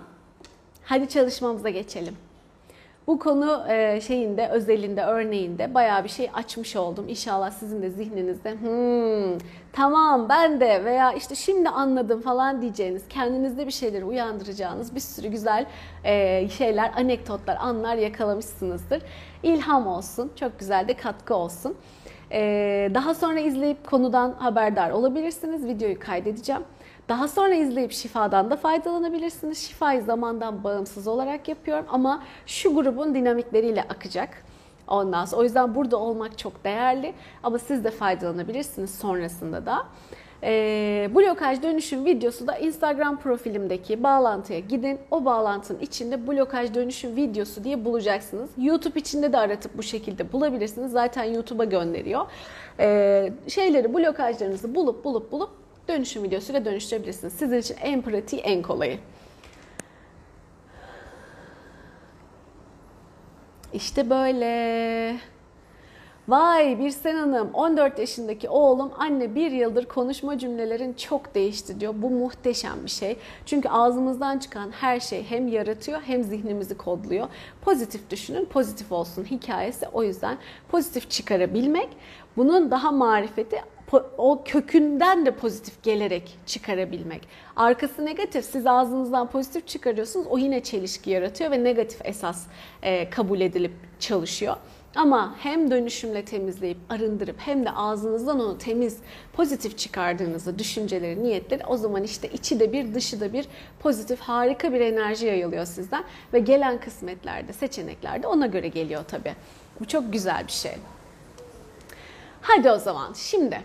hadi çalışmamıza geçelim. Bu konu e, şeyinde, özelinde, örneğinde bayağı bir şey açmış oldum. İnşallah sizin de zihninizde tamam ben de veya işte şimdi anladım falan diyeceğiniz, kendinizde bir şeyleri uyandıracağınız bir sürü güzel e, şeyler, anekdotlar, anlar yakalamışsınızdır. İlham olsun, çok güzel de katkı olsun. E, daha sonra izleyip konudan haberdar olabilirsiniz. Videoyu kaydedeceğim. Daha sonra izleyip şifadan da faydalanabilirsiniz. Şifayı zamandan bağımsız olarak yapıyorum ama şu grubun dinamikleriyle akacak. Ondan sonra, o yüzden burada olmak çok değerli ama siz de faydalanabilirsiniz sonrasında da. Ee, blokaj dönüşüm videosu da Instagram profilimdeki bağlantıya gidin. O bağlantının içinde blokaj dönüşüm videosu diye bulacaksınız. YouTube içinde de aratıp bu şekilde bulabilirsiniz. Zaten YouTube'a gönderiyor. Ee, şeyleri, blokajlarınızı bulup bulup bulup dönüşüm videosuyla dönüştürebilirsiniz. Sizin için en pratiği, en kolayı. İşte böyle. Vay Birsen Hanım, on dört yaşındaki oğlum anne bir yıldır konuşma cümlelerin çok değişti diyor. Bu muhteşem bir şey. Çünkü ağzımızdan çıkan her şey hem yaratıyor hem zihnimizi kodluyor. Pozitif düşünün, pozitif olsun hikayesi. O yüzden pozitif çıkarabilmek, bunun daha marifeti, o kökünden de pozitif gelerek çıkarabilmek. Arkası negatif, siz ağzınızdan pozitif çıkarıyorsunuz, o yine çelişki yaratıyor ve negatif esas kabul edilip çalışıyor. Ama hem dönüşümle temizleyip arındırıp hem de ağzınızdan onu temiz, pozitif çıkardığınızı, düşünceleri, niyetleri, o zaman işte içi de bir, dışı da bir pozitif, harika bir enerji yayılıyor sizden ve gelen kısmetlerde, seçeneklerde ona göre geliyor tabii. Bu çok güzel bir şey. Hadi o zaman şimdi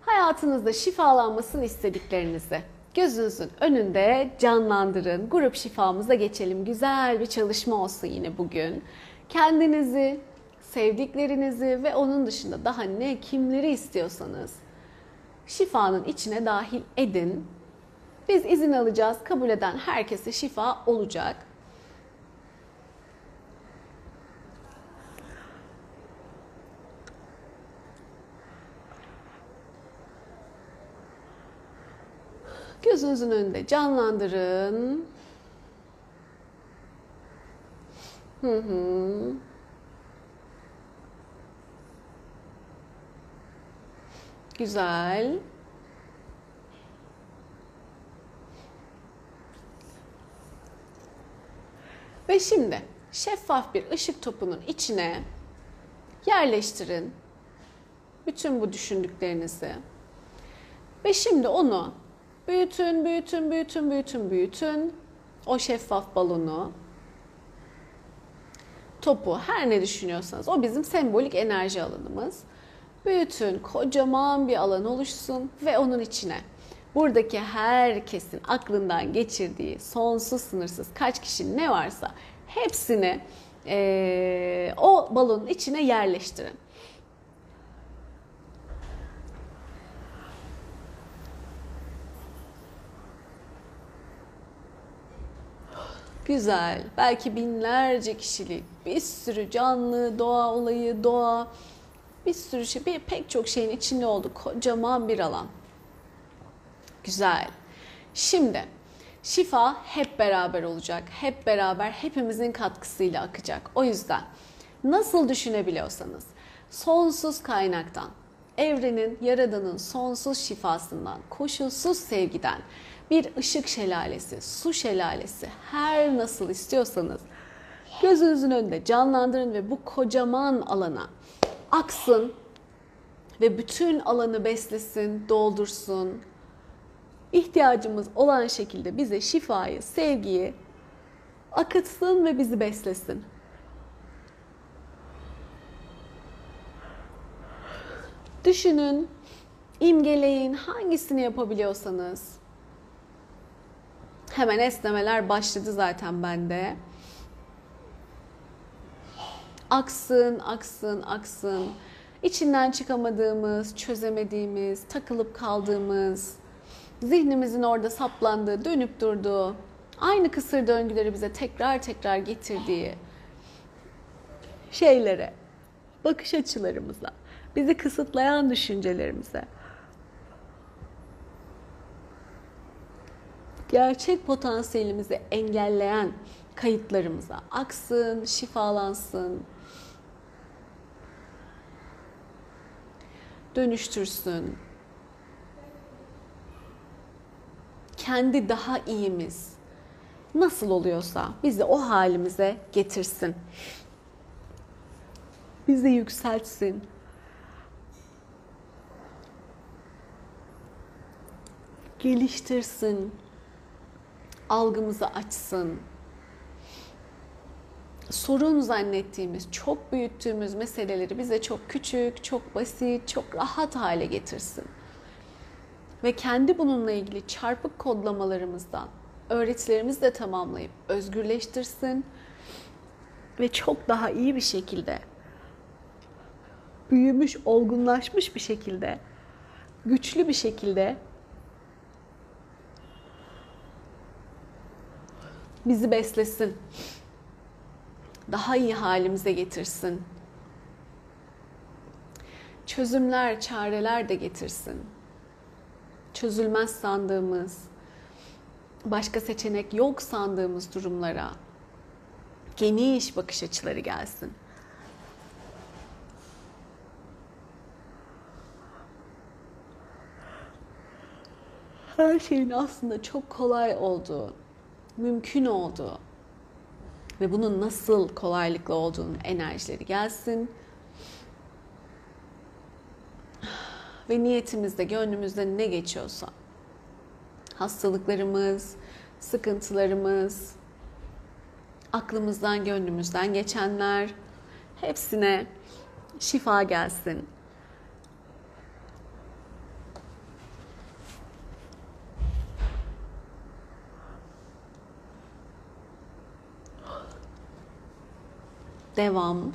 hayatınızda şifalanmasını istediklerinizi gözünüzün önünde canlandırın. Grup şifamıza geçelim. Güzel bir çalışma olsun yine bugün. Kendinizi, sevdiklerinizi ve onun dışında daha ne, kimleri istiyorsanız şifanın içine dahil edin. Biz izin alacağız. Kabul eden herkese şifa olacak. Gözünüzün önünde canlandırın. Hı hı. Güzel. Ve şimdi şeffaf bir ışık topunun içine yerleştirin bütün bu düşündüklerinizi. Ve şimdi onu büyütün, büyütün, büyütün, büyütün, büyütün. O şeffaf balonu, topu, her ne düşünüyorsanız. O bizim sembolik enerji alanımız. Büyütün, kocaman bir alan oluşsun ve onun içine buradaki herkesin aklından geçirdiği sonsuz sınırsız kaç kişi ne varsa hepsini ee, o balonun içine yerleştirin. Güzel. Belki binlerce kişilik bir sürü canlı, doğa olayı, doğa, bir sürü şey, bir, pek çok şeyin içinde oldu. Kocaman bir alan. Güzel. Şimdi şifa hep beraber olacak. Hep beraber hepimizin katkısıyla akacak. O yüzden nasıl düşünebiliyorsanız sonsuz kaynaktan, evrenin, yaradanın sonsuz şifasından, koşulsuz sevgiden, bir ışık şelalesi, su şelalesi, her nasıl istiyorsanız gözünüzün önünde canlandırın ve bu kocaman alana aksın ve bütün alanı beslesin, doldursun. İhtiyacımız olan şekilde bize şifayı, sevgiyi akıtsın ve bizi beslesin. Düşünün, imgeleyin, hangisini yapabiliyorsanız. Hemen esnemeler başladı zaten bende. Aksın, aksın, aksın. İçinden çıkamadığımız, çözemediğimiz, takılıp kaldığımız, zihnimizin orada saplandığı, dönüp durduğu, aynı kısır döngüleri bize tekrar tekrar getirdiği şeylere, bakış açılarımıza, bizi kısıtlayan düşüncelerimize, gerçek potansiyelimizi engelleyen kayıtlarımıza aksın, şifalansın, dönüştürsün. Kendi daha iyimiz nasıl oluyorsa bizi o halimize getirsin. Bizi yükseltsin. Geliştirsin. Algımızı açsın. Sorun zannettiğimiz, çok büyüttüğümüz meseleleri bize çok küçük, çok basit, çok rahat hale getirsin. Ve kendi bununla ilgili çarpık kodlamalarımızdan, öğretilerimizi de tamamlayıp özgürleştirsin. Ve çok daha iyi bir şekilde, büyümüş, olgunlaşmış bir şekilde, güçlü bir şekilde bizi beslesin. Daha iyi halimize getirsin. Çözümler, çareler de getirsin. Çözülmez sandığımız, başka seçenek yok sandığımız durumlara geniş bakış açıları gelsin. Her şeyin aslında çok kolay olduğu, mümkün olduğu ve bunun nasıl kolaylıkla olduğunun enerjileri gelsin. Ve niyetimizde, gönlümüzde ne geçiyorsa, hastalıklarımız, sıkıntılarımız, aklımızdan, gönlümüzden geçenler, hepsine şifa gelsin. Devam.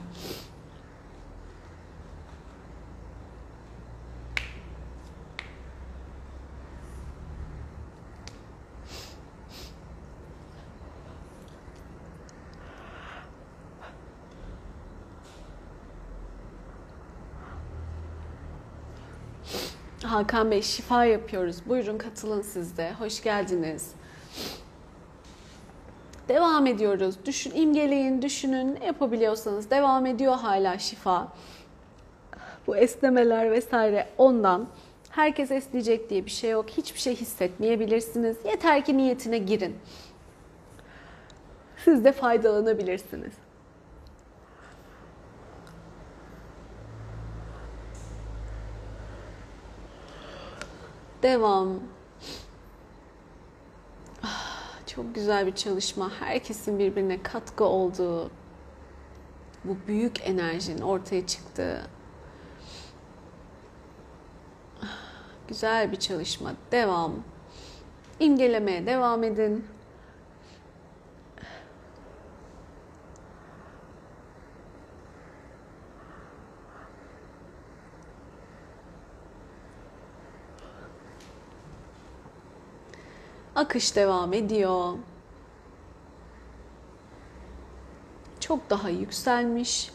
Hakan Bey, şifa yapıyoruz. Buyurun katılın siz de. Hoş geldiniz. Devam ediyoruz. Düşün, imgeleyin, düşünün. Ne yapabiliyorsanız devam ediyor hala şifa. Bu esnemeler vesaire ondan. Herkes esneyecek diye bir şey yok. Hiçbir şey hissetmeyebilirsiniz. Yeter ki niyetine girin. Siz de faydalanabilirsiniz. Devam. Çok güzel bir çalışma. Herkesin birbirine katkı olduğu, bu büyük enerjinin ortaya çıktığı güzel bir çalışma. Devam. İmgelemeye devam edin. Akış devam ediyor. Çok daha yükselmiş.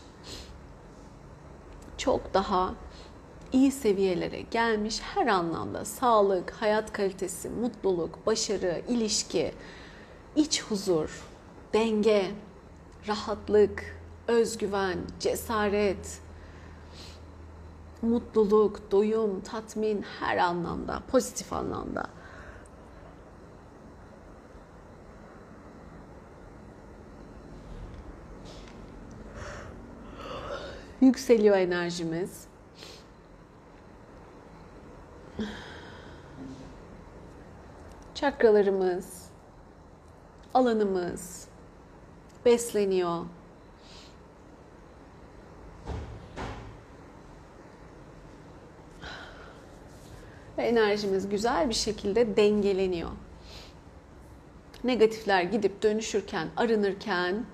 Çok daha iyi seviyelere gelmiş. Her anlamda sağlık, hayat kalitesi, mutluluk, başarı, ilişki, iç huzur, denge, rahatlık, özgüven, cesaret, mutluluk, doyum, tatmin her anlamda, pozitif anlamda. Yükseliyor enerjimiz. Çakralarımız, alanımız besleniyor. Ve enerjimiz güzel bir şekilde dengeleniyor. negatifler gidip dönüşürken, arınırken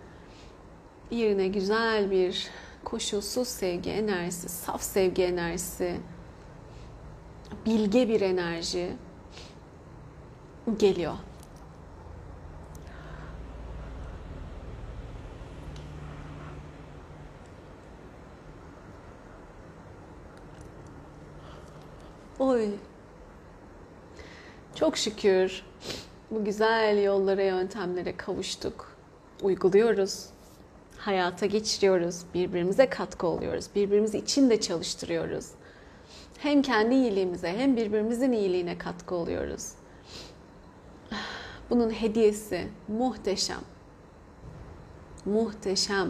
yerine güzel bir koşulsuz sevgi enerjisi, saf sevgi enerjisi, bilge bir enerji geliyor. Oy. Çok şükür bu güzel yollara, yöntemlere kavuştuk. Uyguluyoruz. Hayata geçiriyoruz. Birbirimize katkı oluyoruz. Birbirimizi için de çalıştırıyoruz. Hem kendi iyiliğimize hem birbirimizin iyiliğine katkı oluyoruz. Bunun hediyesi muhteşem. Muhteşem.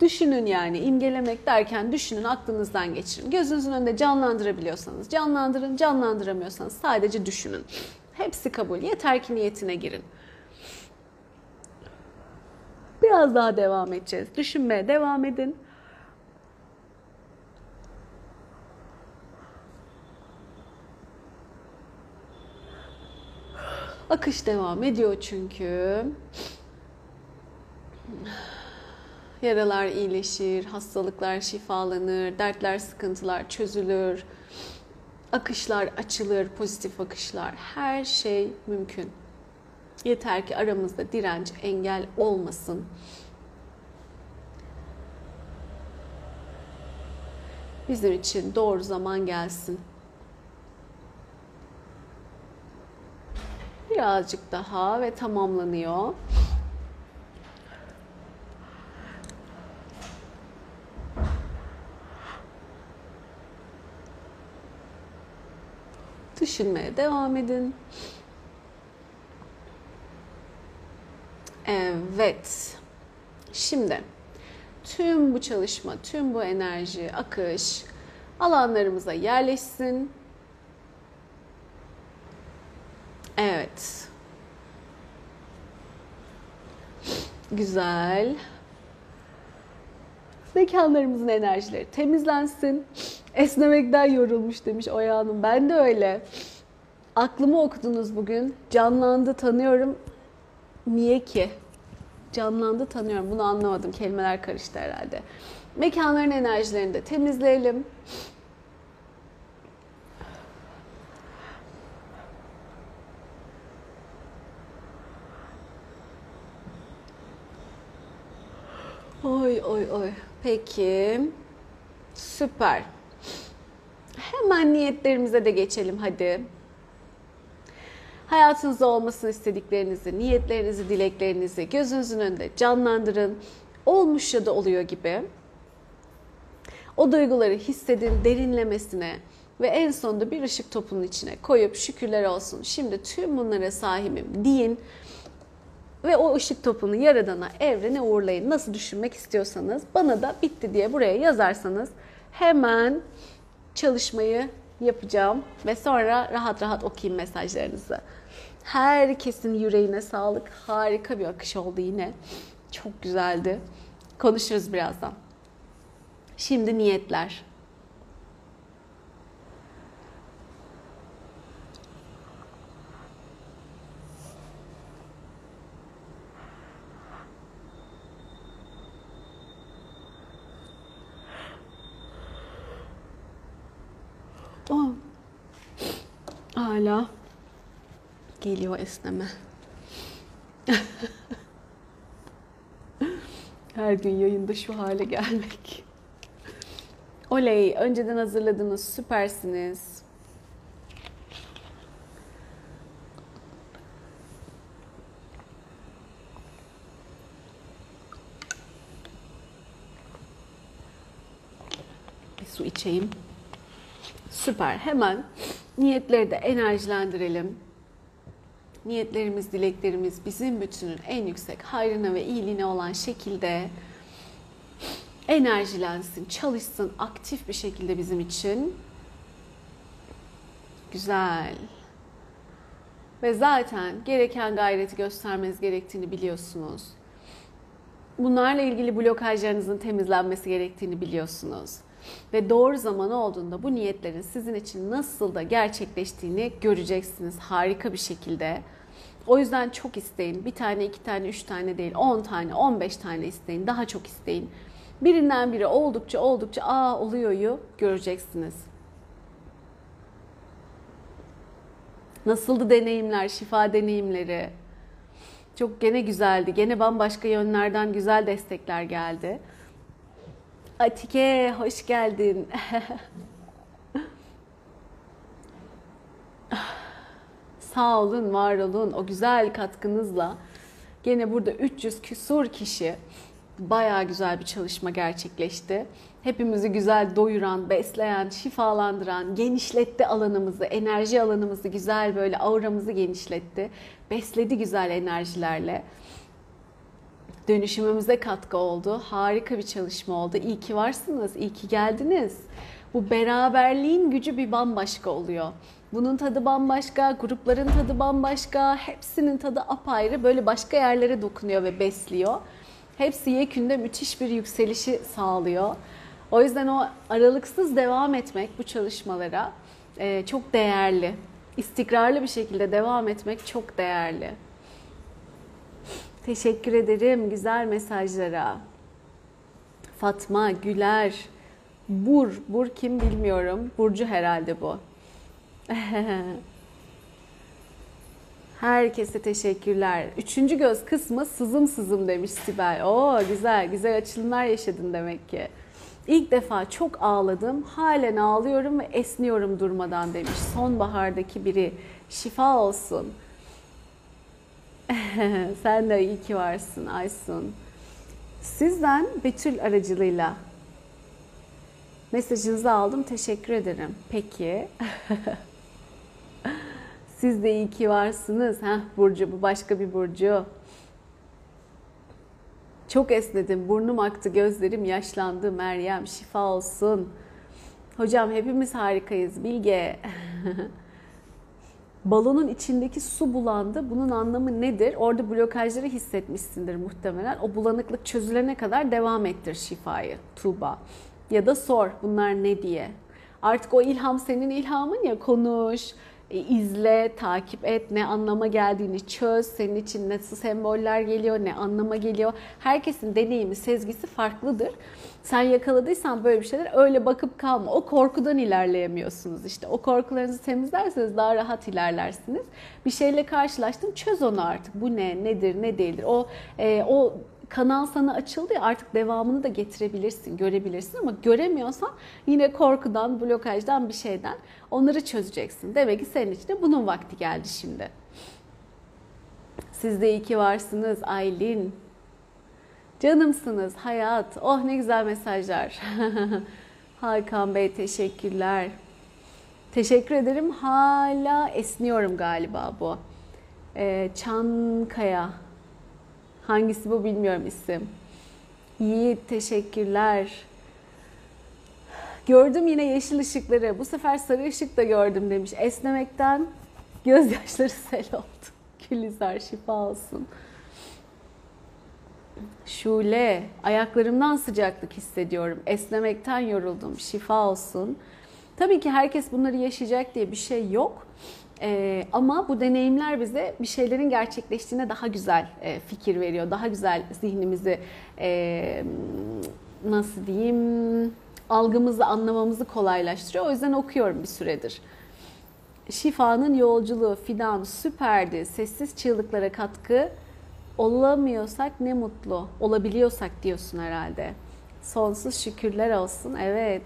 Düşünün yani, imgelemek derken düşünün, aklınızdan geçirin. Gözünüzün önünde canlandırabiliyorsanız canlandırın, canlandıramıyorsanız sadece düşünün. Hepsi kabul. Yeter ki niyetine girin. Biraz daha devam edeceğiz. Düşünmeye devam edin. Akış devam ediyor çünkü. Yaralar iyileşir, hastalıklar şifalanır, dertler, sıkıntılar çözülür, akışlar açılır, pozitif akışlar. Her şey mümkün. Yeter ki aramızda direnç, engel olmasın. Bizim için doğru zaman gelsin. Birazcık daha ve tamamlanıyor. Düşünmeye devam edin. Evet. Şimdi tüm bu çalışma, tüm bu enerji, akış alanlarımıza yerleşsin. Evet. Güzel. Mekanlarımızın enerjileri temizlensin. Esnemekten yorulmuş demiş Oya Hanım. Ben de öyle. Aklımı okudunuz bugün. Canlandı, tanıyorum. Niye ki? Canlandı, tanıyorum. Bunu anlamadım. Kelimeler karıştı herhalde. Mekanların enerjilerini de temizleyelim. Oy oy oy. Peki. Süper. Hemen niyetlerimize de geçelim hadi. Hayatınızda olmasını istediklerinizi, niyetlerinizi, dileklerinizi gözünüzün önünde canlandırın. Olmuş ya da oluyor gibi. O duyguları hissedin derinlemesine ve en sonunda bir ışık topunun içine koyup şükürler olsun. Şimdi tüm bunlara sahibim deyin ve o ışık topunu Yaradan'a, evrene uğurlayın. Nasıl düşünmek istiyorsanız bana da bitti diye buraya yazarsanız hemen çalışmayı yapacağım ve sonra rahat rahat okuyayım mesajlarınızı. Herkesin yüreğine sağlık. Harika bir akış oldu yine. Çok güzeldi. Konuşuruz birazdan. Şimdi niyetler. Oh. Hala geliyor esneme. Her gün yayında şu hale gelmek. Oley, önceden hazırladınız, süpersiniz. Bir su içeyim. Süper. Hemen niyetleri de enerjilendirelim. Niyetlerimiz, dileklerimiz bizim bütünün en yüksek hayrına ve iyiliğine olan şekilde enerjilensin, çalışsın aktif bir şekilde bizim için. Güzel. Ve zaten gereken gayreti göstermeniz gerektiğini biliyorsunuz. bunlarla ilgili blokajlarınızın temizlenmesi gerektiğini biliyorsunuz. Ve doğru zaman olduğunda bu niyetlerin sizin için nasıl da gerçekleştiğini göreceksiniz harika bir şekilde. O yüzden çok isteyin. Bir tane, iki tane, üç tane değil, on tane, on beş tane isteyin. Daha çok isteyin. Birinden biri oldukça oldukça aa oluyor'yu göreceksiniz. Nasıldı deneyimler, şifa deneyimleri? Çok gene güzeldi. Gene bambaşka yönlerden güzel destekler geldi. Atike hoş geldin. Sağ olun, var olun. O güzel katkınızla gene burada üç yüz küsur kişi bayağı güzel bir çalışma gerçekleşti. Hepimizi güzel doyuran, besleyen, şifalandıran, genişletti alanımızı, enerji alanımızı güzel böyle auramızı genişletti. Besledi güzel enerjilerle. Dönüşümümüze katkı oldu. Harika bir çalışma oldu. İyi ki varsınız, iyi ki geldiniz. Bu beraberliğin gücü bir bambaşka oluyor. Bunun tadı bambaşka, grupların tadı bambaşka, hepsinin tadı apayrı. Böyle başka yerlere dokunuyor ve besliyor. Hepsi yekünde müthiş bir yükselişi sağlıyor. O yüzden o aralıksız devam etmek bu çalışmalara çok değerli. İstikrarlı bir şekilde devam etmek çok değerli. Teşekkür ederim güzel mesajlara. Fatma, Güler, Bur, Bur kim bilmiyorum. Burcu herhalde bu. Herkese teşekkürler. Üçüncü göz kısmı sızım sızım demiş Sibel. Oo güzel, güzel açılımlar yaşadın demek ki. İlk defa çok ağladım, halen ağlıyorum ve esniyorum durmadan demiş. Sonbahardaki biri. Şifa olsun. Sen de iyi ki varsın Aysun. Sizden Betül aracılığıyla mesajınızı aldım. Teşekkür ederim. Peki. Siz de iyi ki varsınız. Heh, Burcu bu başka bir Burcu. Çok esnedim. Burnum aktı, gözlerim yaşlandı. Meryem şifa olsun. Hocam hepimiz harikayız. Bilge. Balonun içindeki su bulandı. Bunun anlamı nedir? Orada blokajları hissetmişsindir muhtemelen. O bulanıklık çözülene kadar devam ettir şifayı Tuğba. Ya da sor bunlar ne diye. Artık o ilham senin ilhamın ya, konuş, izle, takip et, ne anlama geldiğini çöz, senin için nasıl semboller geliyor, ne anlama geliyor. Herkesin deneyimi, sezgisi farklıdır. Sen yakaladıysan böyle bir şeyler öyle bakıp kalma. O korkudan ilerleyemiyorsunuz işte. O korkularınızı temizlerseniz daha rahat ilerlersiniz. Bir şeyle karşılaştın, çöz onu artık. Bu ne, nedir, ne değildir. O e, o kanal sana açıldı ya, artık devamını da getirebilirsin, görebilirsin ama göremiyorsan yine korkudan, blokajdan, bir şeyden onları çözeceksin. Demek ki senin için de bunun vakti geldi şimdi. Siz de iyi ki varsınız Aylin. Canımsınız hayat. Oh ne güzel mesajlar. Hakan Bey teşekkürler. Teşekkür ederim. Hala esniyorum galiba bu. Ee, Çankaya. Hangisi bu bilmiyorum isim. Yiğit teşekkürler. Gördüm yine yeşil ışıkları. Bu sefer sarı ışık da gördüm demiş. Esnemekten gözyaşları sel oldu. Gülizar şifa olsun. Şule ayaklarımdan sıcaklık hissediyorum. Esnemekten yoruldum. Şifa olsun. Tabii ki herkes bunları yaşayacak diye bir şey yok. Ee, ama bu deneyimler bize bir şeylerin gerçekleştiğine daha güzel e, fikir veriyor. Daha güzel zihnimizi, e, nasıl diyeyim, algımızı, anlamamızı kolaylaştırıyor. O yüzden okuyorum bir süredir. Şifanın yolculuğu, Fidan süperdi. Sessiz çığlıklara katkı. Olamıyorsak ne mutlu. Olabiliyorsak diyorsun herhalde. Sonsuz şükürler olsun. Evet.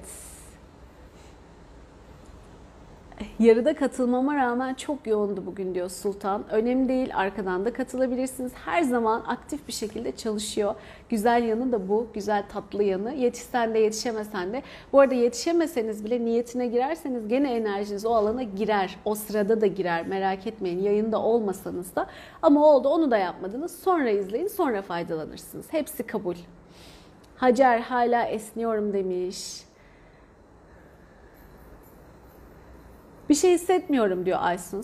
Yarıda katılmama rağmen çok yoğundu bugün diyor Sultan. Önemli değil, arkadan da katılabilirsiniz. Her zaman aktif bir şekilde çalışıyor. Güzel yanı da bu, güzel tatlı yanı. Yetişsen de yetişemesen de. Bu arada yetişemeseniz bile niyetine girerseniz gene enerjiniz o alana girer. O sırada da girer, merak etmeyin. Yayında olmasanız da. Ama oldu, onu da yapmadınız. Sonra izleyin, sonra faydalanırsınız. Hepsi kabul. Hacer hala esniyorum demiş. Bir şey hissetmiyorum diyor Aysun.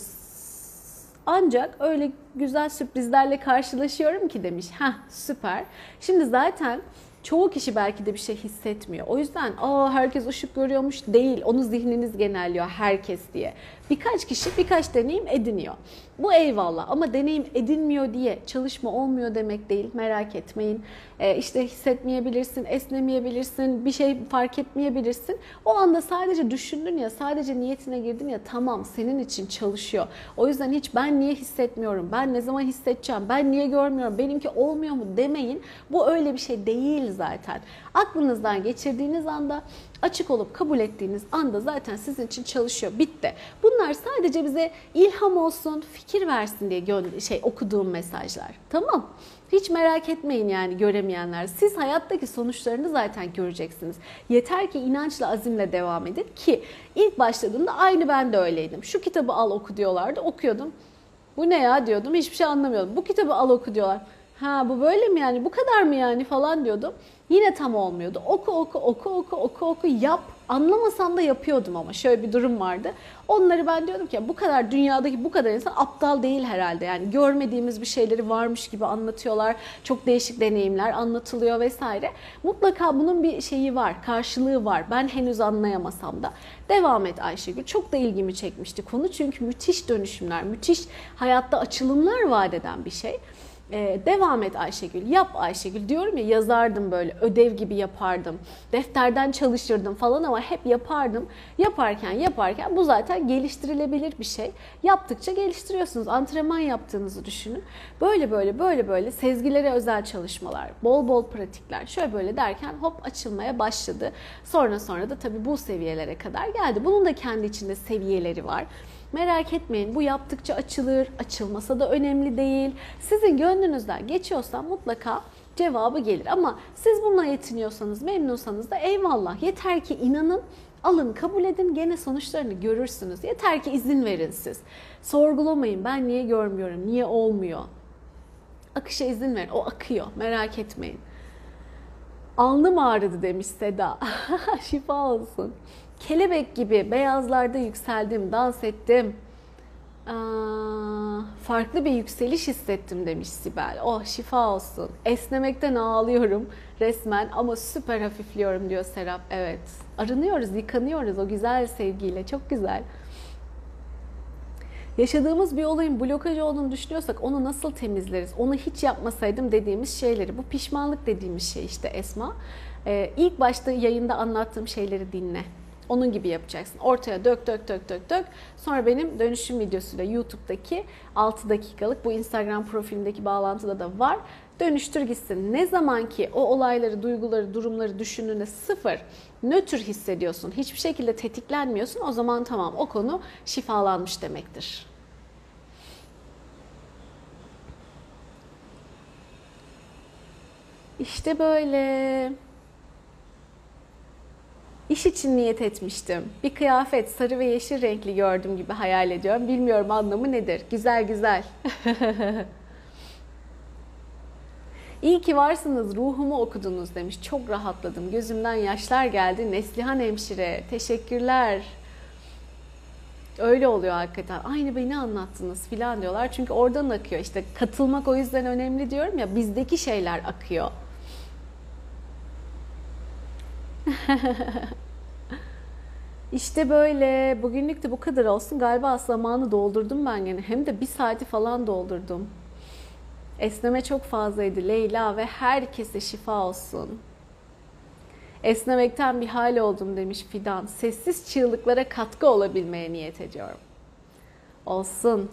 Ancak öyle güzel sürprizlerle karşılaşıyorum ki demiş. Hah, süper. Şimdi zaten çoğu kişi belki de bir şey hissetmiyor. O yüzden aa herkes ışık görüyormuş değil. Onu zihniniz genelliyor herkes diye. Birkaç kişi birkaç deneyim ediniyor. Bu eyvallah ama deneyim edinmiyor diye çalışma olmuyor demek değil. Merak etmeyin. Ee, işte hissetmeyebilirsin, esnemeyebilirsin, bir şey fark etmeyebilirsin. O anda sadece düşündün ya, sadece niyetine girdin ya, tamam senin için çalışıyor. O yüzden hiç ben niye hissetmiyorum, ben ne zaman hissedeceğim, ben niye görmüyorum, benimki olmuyor mu demeyin. Bu öyle bir şey değil zaten. Aklınızdan geçirdiğiniz anda, açık olup kabul ettiğiniz anda zaten sizin için çalışıyor. Bitti. Bunlar sadece bize ilham olsun, fikir versin diye gö- şey okuduğum mesajlar. Tamam. Hiç merak etmeyin yani göremeyenler. Siz hayattaki sonuçlarını zaten göreceksiniz. Yeter ki inançla, azimle devam edin ki ilk başladığımda aynı ben de öyleydim. Şu kitabı al oku diyorlardı. Okuyordum. Bu ne ya diyordum. Hiçbir şey anlamıyordum. Bu kitabı al oku diyorlar. Ha bu böyle mi yani? Bu kadar mı yani falan diyordum. Yine tam olmuyordu. Oku oku oku oku oku oku yap. Anlamasam da yapıyordum ama şöyle bir durum vardı. Onları ben diyordum ki bu kadar dünyadaki bu kadar insan aptal değil herhalde. Yani görmediğimiz bir şeyleri varmış gibi anlatıyorlar. Çok değişik deneyimler anlatılıyor vesaire. Mutlaka bunun bir şeyi var, karşılığı var. Ben henüz anlayamasam da. Devam et Ayşegül. Çok da ilgimi çekmişti konu. Çünkü müthiş dönüşümler, müthiş hayatta açılımlar vaat eden bir şey. Ee, devam et Ayşegül, yap Ayşegül diyorum ya, yazardım böyle ödev gibi yapardım, defterden çalışırdım falan ama hep yapardım. Yaparken yaparken bu zaten geliştirilebilir bir şey. Yaptıkça geliştiriyorsunuz, antrenman yaptığınızı düşünün. Böyle böyle böyle böyle sezgilere özel çalışmalar, bol bol pratikler, şöyle böyle derken hop açılmaya başladı. Sonra sonra da tabii bu seviyelere kadar geldi. Bunun da kendi içinde seviyeleri var. Merak etmeyin, bu yaptıkça açılır, açılmasa da önemli değil. Sizin gönlünüzden geçiyorsa mutlaka cevabı gelir. Ama siz bununla yetiniyorsanız, memnunsanız da eyvallah. Yeter ki inanın, alın, kabul edin, gene sonuçlarını görürsünüz. Yeter ki izin verin siz. Sorgulamayın, ben niye görmüyorum, niye olmuyor. Akışa izin verin, o akıyor, merak etmeyin. Alnım ağrıdı demiş Seda. Şifa olsun. Kelebek gibi beyazlarda yükseldim, dans ettim. Aa, farklı bir yükseliş hissettim demiş Sibel. Oh şifa olsun. Esnemekten ağlıyorum resmen ama süper hafifliyorum diyor Serap. Evet. Arınıyoruz, yıkanıyoruz o güzel sevgiyle. Çok güzel. Yaşadığımız bir olayın blokaj olduğunu düşünüyorsak onu nasıl temizleriz? Onu hiç yapmasaydım dediğimiz şeyleri. Bu pişmanlık dediğimiz şey işte Esma. Ee, ilk başta yayında anlattığım şeyleri dinle. Onun gibi yapacaksın. Ortaya dök dök dök dök dök. Sonra benim dönüşüm videosuyla YouTube'daki altı dakikalık bu Instagram profilimdeki bağlantıda da var. Dönüştür gitsin. Ne zaman ki o olayları, duyguları, durumları düşündüğünde sıfır, nötr hissediyorsun, hiçbir şekilde tetiklenmiyorsun, o zaman tamam o konu şifalanmış demektir. İşte böyle. İş için niyet etmiştim. Bir kıyafet sarı ve yeşil renkli gördüm gibi hayal ediyorum. Bilmiyorum anlamı nedir. Güzel güzel. İyi ki varsınız, ruhumu okudunuz demiş. Çok rahatladım. Gözümden yaşlar geldi. Neslihan hemşire. Teşekkürler. Öyle oluyor hakikaten. Aynı beni anlattınız filan diyorlar. Çünkü oradan akıyor. İşte katılmak o yüzden önemli diyorum ya. Bizdeki şeyler akıyor. İşte böyle. Bugünlük de bu kadar olsun. Galiba zamanı doldurdum ben gene. Hem de bir saati falan doldurdum. Esneme çok fazlaydı Leyla ve herkese şifa olsun. Esnemekten bir hal oldum demiş Fidan. Sessiz çığlıklara katkı olabilmeye niyet ediyorum. Olsun.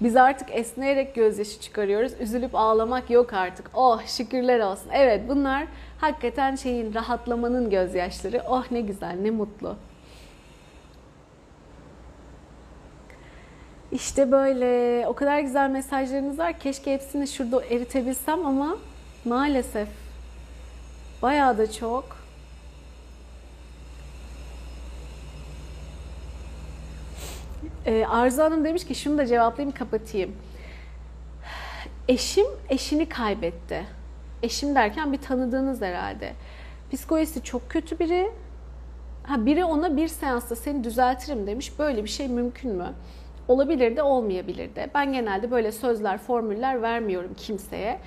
Biz artık esneyerek gözyaşı çıkarıyoruz. Üzülüp ağlamak yok artık. Oh şükürler olsun. Evet bunlar hakikaten şeyin, rahatlamanın gözyaşları. Oh ne güzel, ne mutlu. İşte böyle. O kadar güzel mesajlarınız var. Keşke hepsini şurada eritebilsem ama maalesef bayağı da çok. Ee, Arzu Hanım demiş ki şunu da cevaplayayım, kapatayım. Eşim eşini kaybetti. Eşim derken bir tanıdığınız herhalde. Psikolojisi çok kötü biri. Ha, biri ona bir seansta seni düzeltirim demiş. Böyle bir şey mümkün mü? Olabilir de olmayabilir de. Ben genelde böyle sözler, formüller vermiyorum kimseye.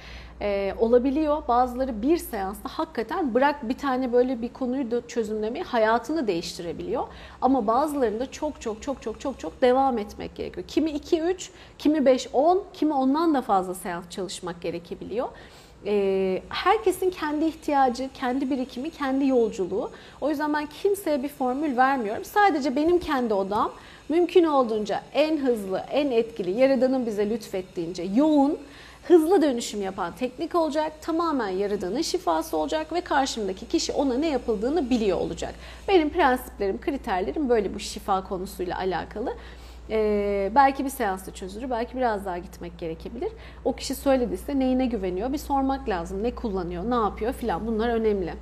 Ee, olabiliyor. Bazıları bir seansta hakikaten bırak bir tane böyle bir konuyu da çözümlemeyi, hayatını değiştirebiliyor. Ama bazılarında çok çok çok çok çok çok devam etmek gerekiyor. Kimi iki üç, kimi beş on, kimi ondan da fazla seans çalışmak gerekebiliyor. Ee, herkesin kendi ihtiyacı, kendi birikimi, kendi yolculuğu. O yüzden ben kimseye bir formül vermiyorum. Sadece benim kendi odam mümkün olduğunca en hızlı, en etkili, Yaradan'ın bize lütfettiğince yoğun, hızlı dönüşüm yapan teknik olacak, tamamen Yaradan'ın şifası olacak ve karşımdaki kişi ona ne yapıldığını biliyor olacak. Benim prensiplerim, kriterlerim böyle bu şifa konusuyla alakalı. Ee, belki bir seansta çözülür, belki biraz daha gitmek gerekebilir. O kişi söylediyse neyine güveniyor bir sormak lazım. Ne kullanıyor, ne yapıyor filan, bunlar önemli.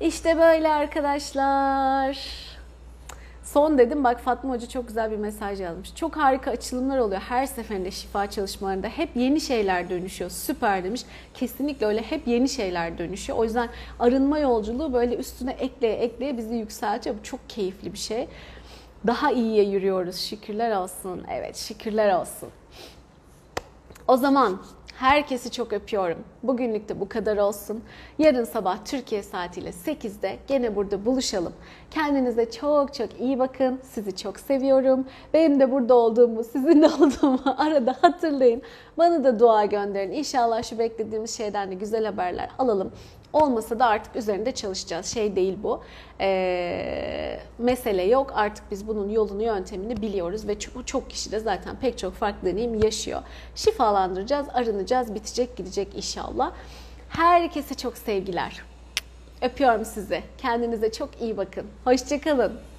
İşte böyle arkadaşlar. Son dedim, bak Fatma Hoca çok güzel bir mesaj yazmış. Çok harika açılımlar oluyor her seferinde şifa çalışmalarında. Hep yeni şeyler dönüşüyor. Süper demiş. Kesinlikle öyle, hep yeni şeyler dönüşüyor. O yüzden arınma yolculuğu böyle üstüne ekleye ekleye bizi yükseltiyor. Bu çok keyifli bir şey. Daha iyiye yürüyoruz. Şükürler olsun. Evet, şükürler olsun. O zaman herkesi çok öpüyorum. Bugünlük de bu kadar olsun. Yarın sabah Türkiye saatiyle sekizde gene burada buluşalım. Kendinize çok çok iyi bakın. Sizi çok seviyorum. Benim de burada olduğumu, sizin de olduğumu arada hatırlayın. Bana da dua gönderin. İnşallah şu beklediğimiz şeyden de güzel haberler alalım. Olmasa da artık üzerinde çalışacağız. Şey değil bu. Ee, mesele yok. Artık biz bunun yolunu, yöntemini biliyoruz ve çok, çok kişi de zaten pek çok farklı deneyim yaşıyor. Şifalandıracağız, arınacağız, bitecek, gidecek inşallah. Herkese çok sevgiler. Öpüyorum sizi. Kendinize çok iyi bakın. Hoşça kalın.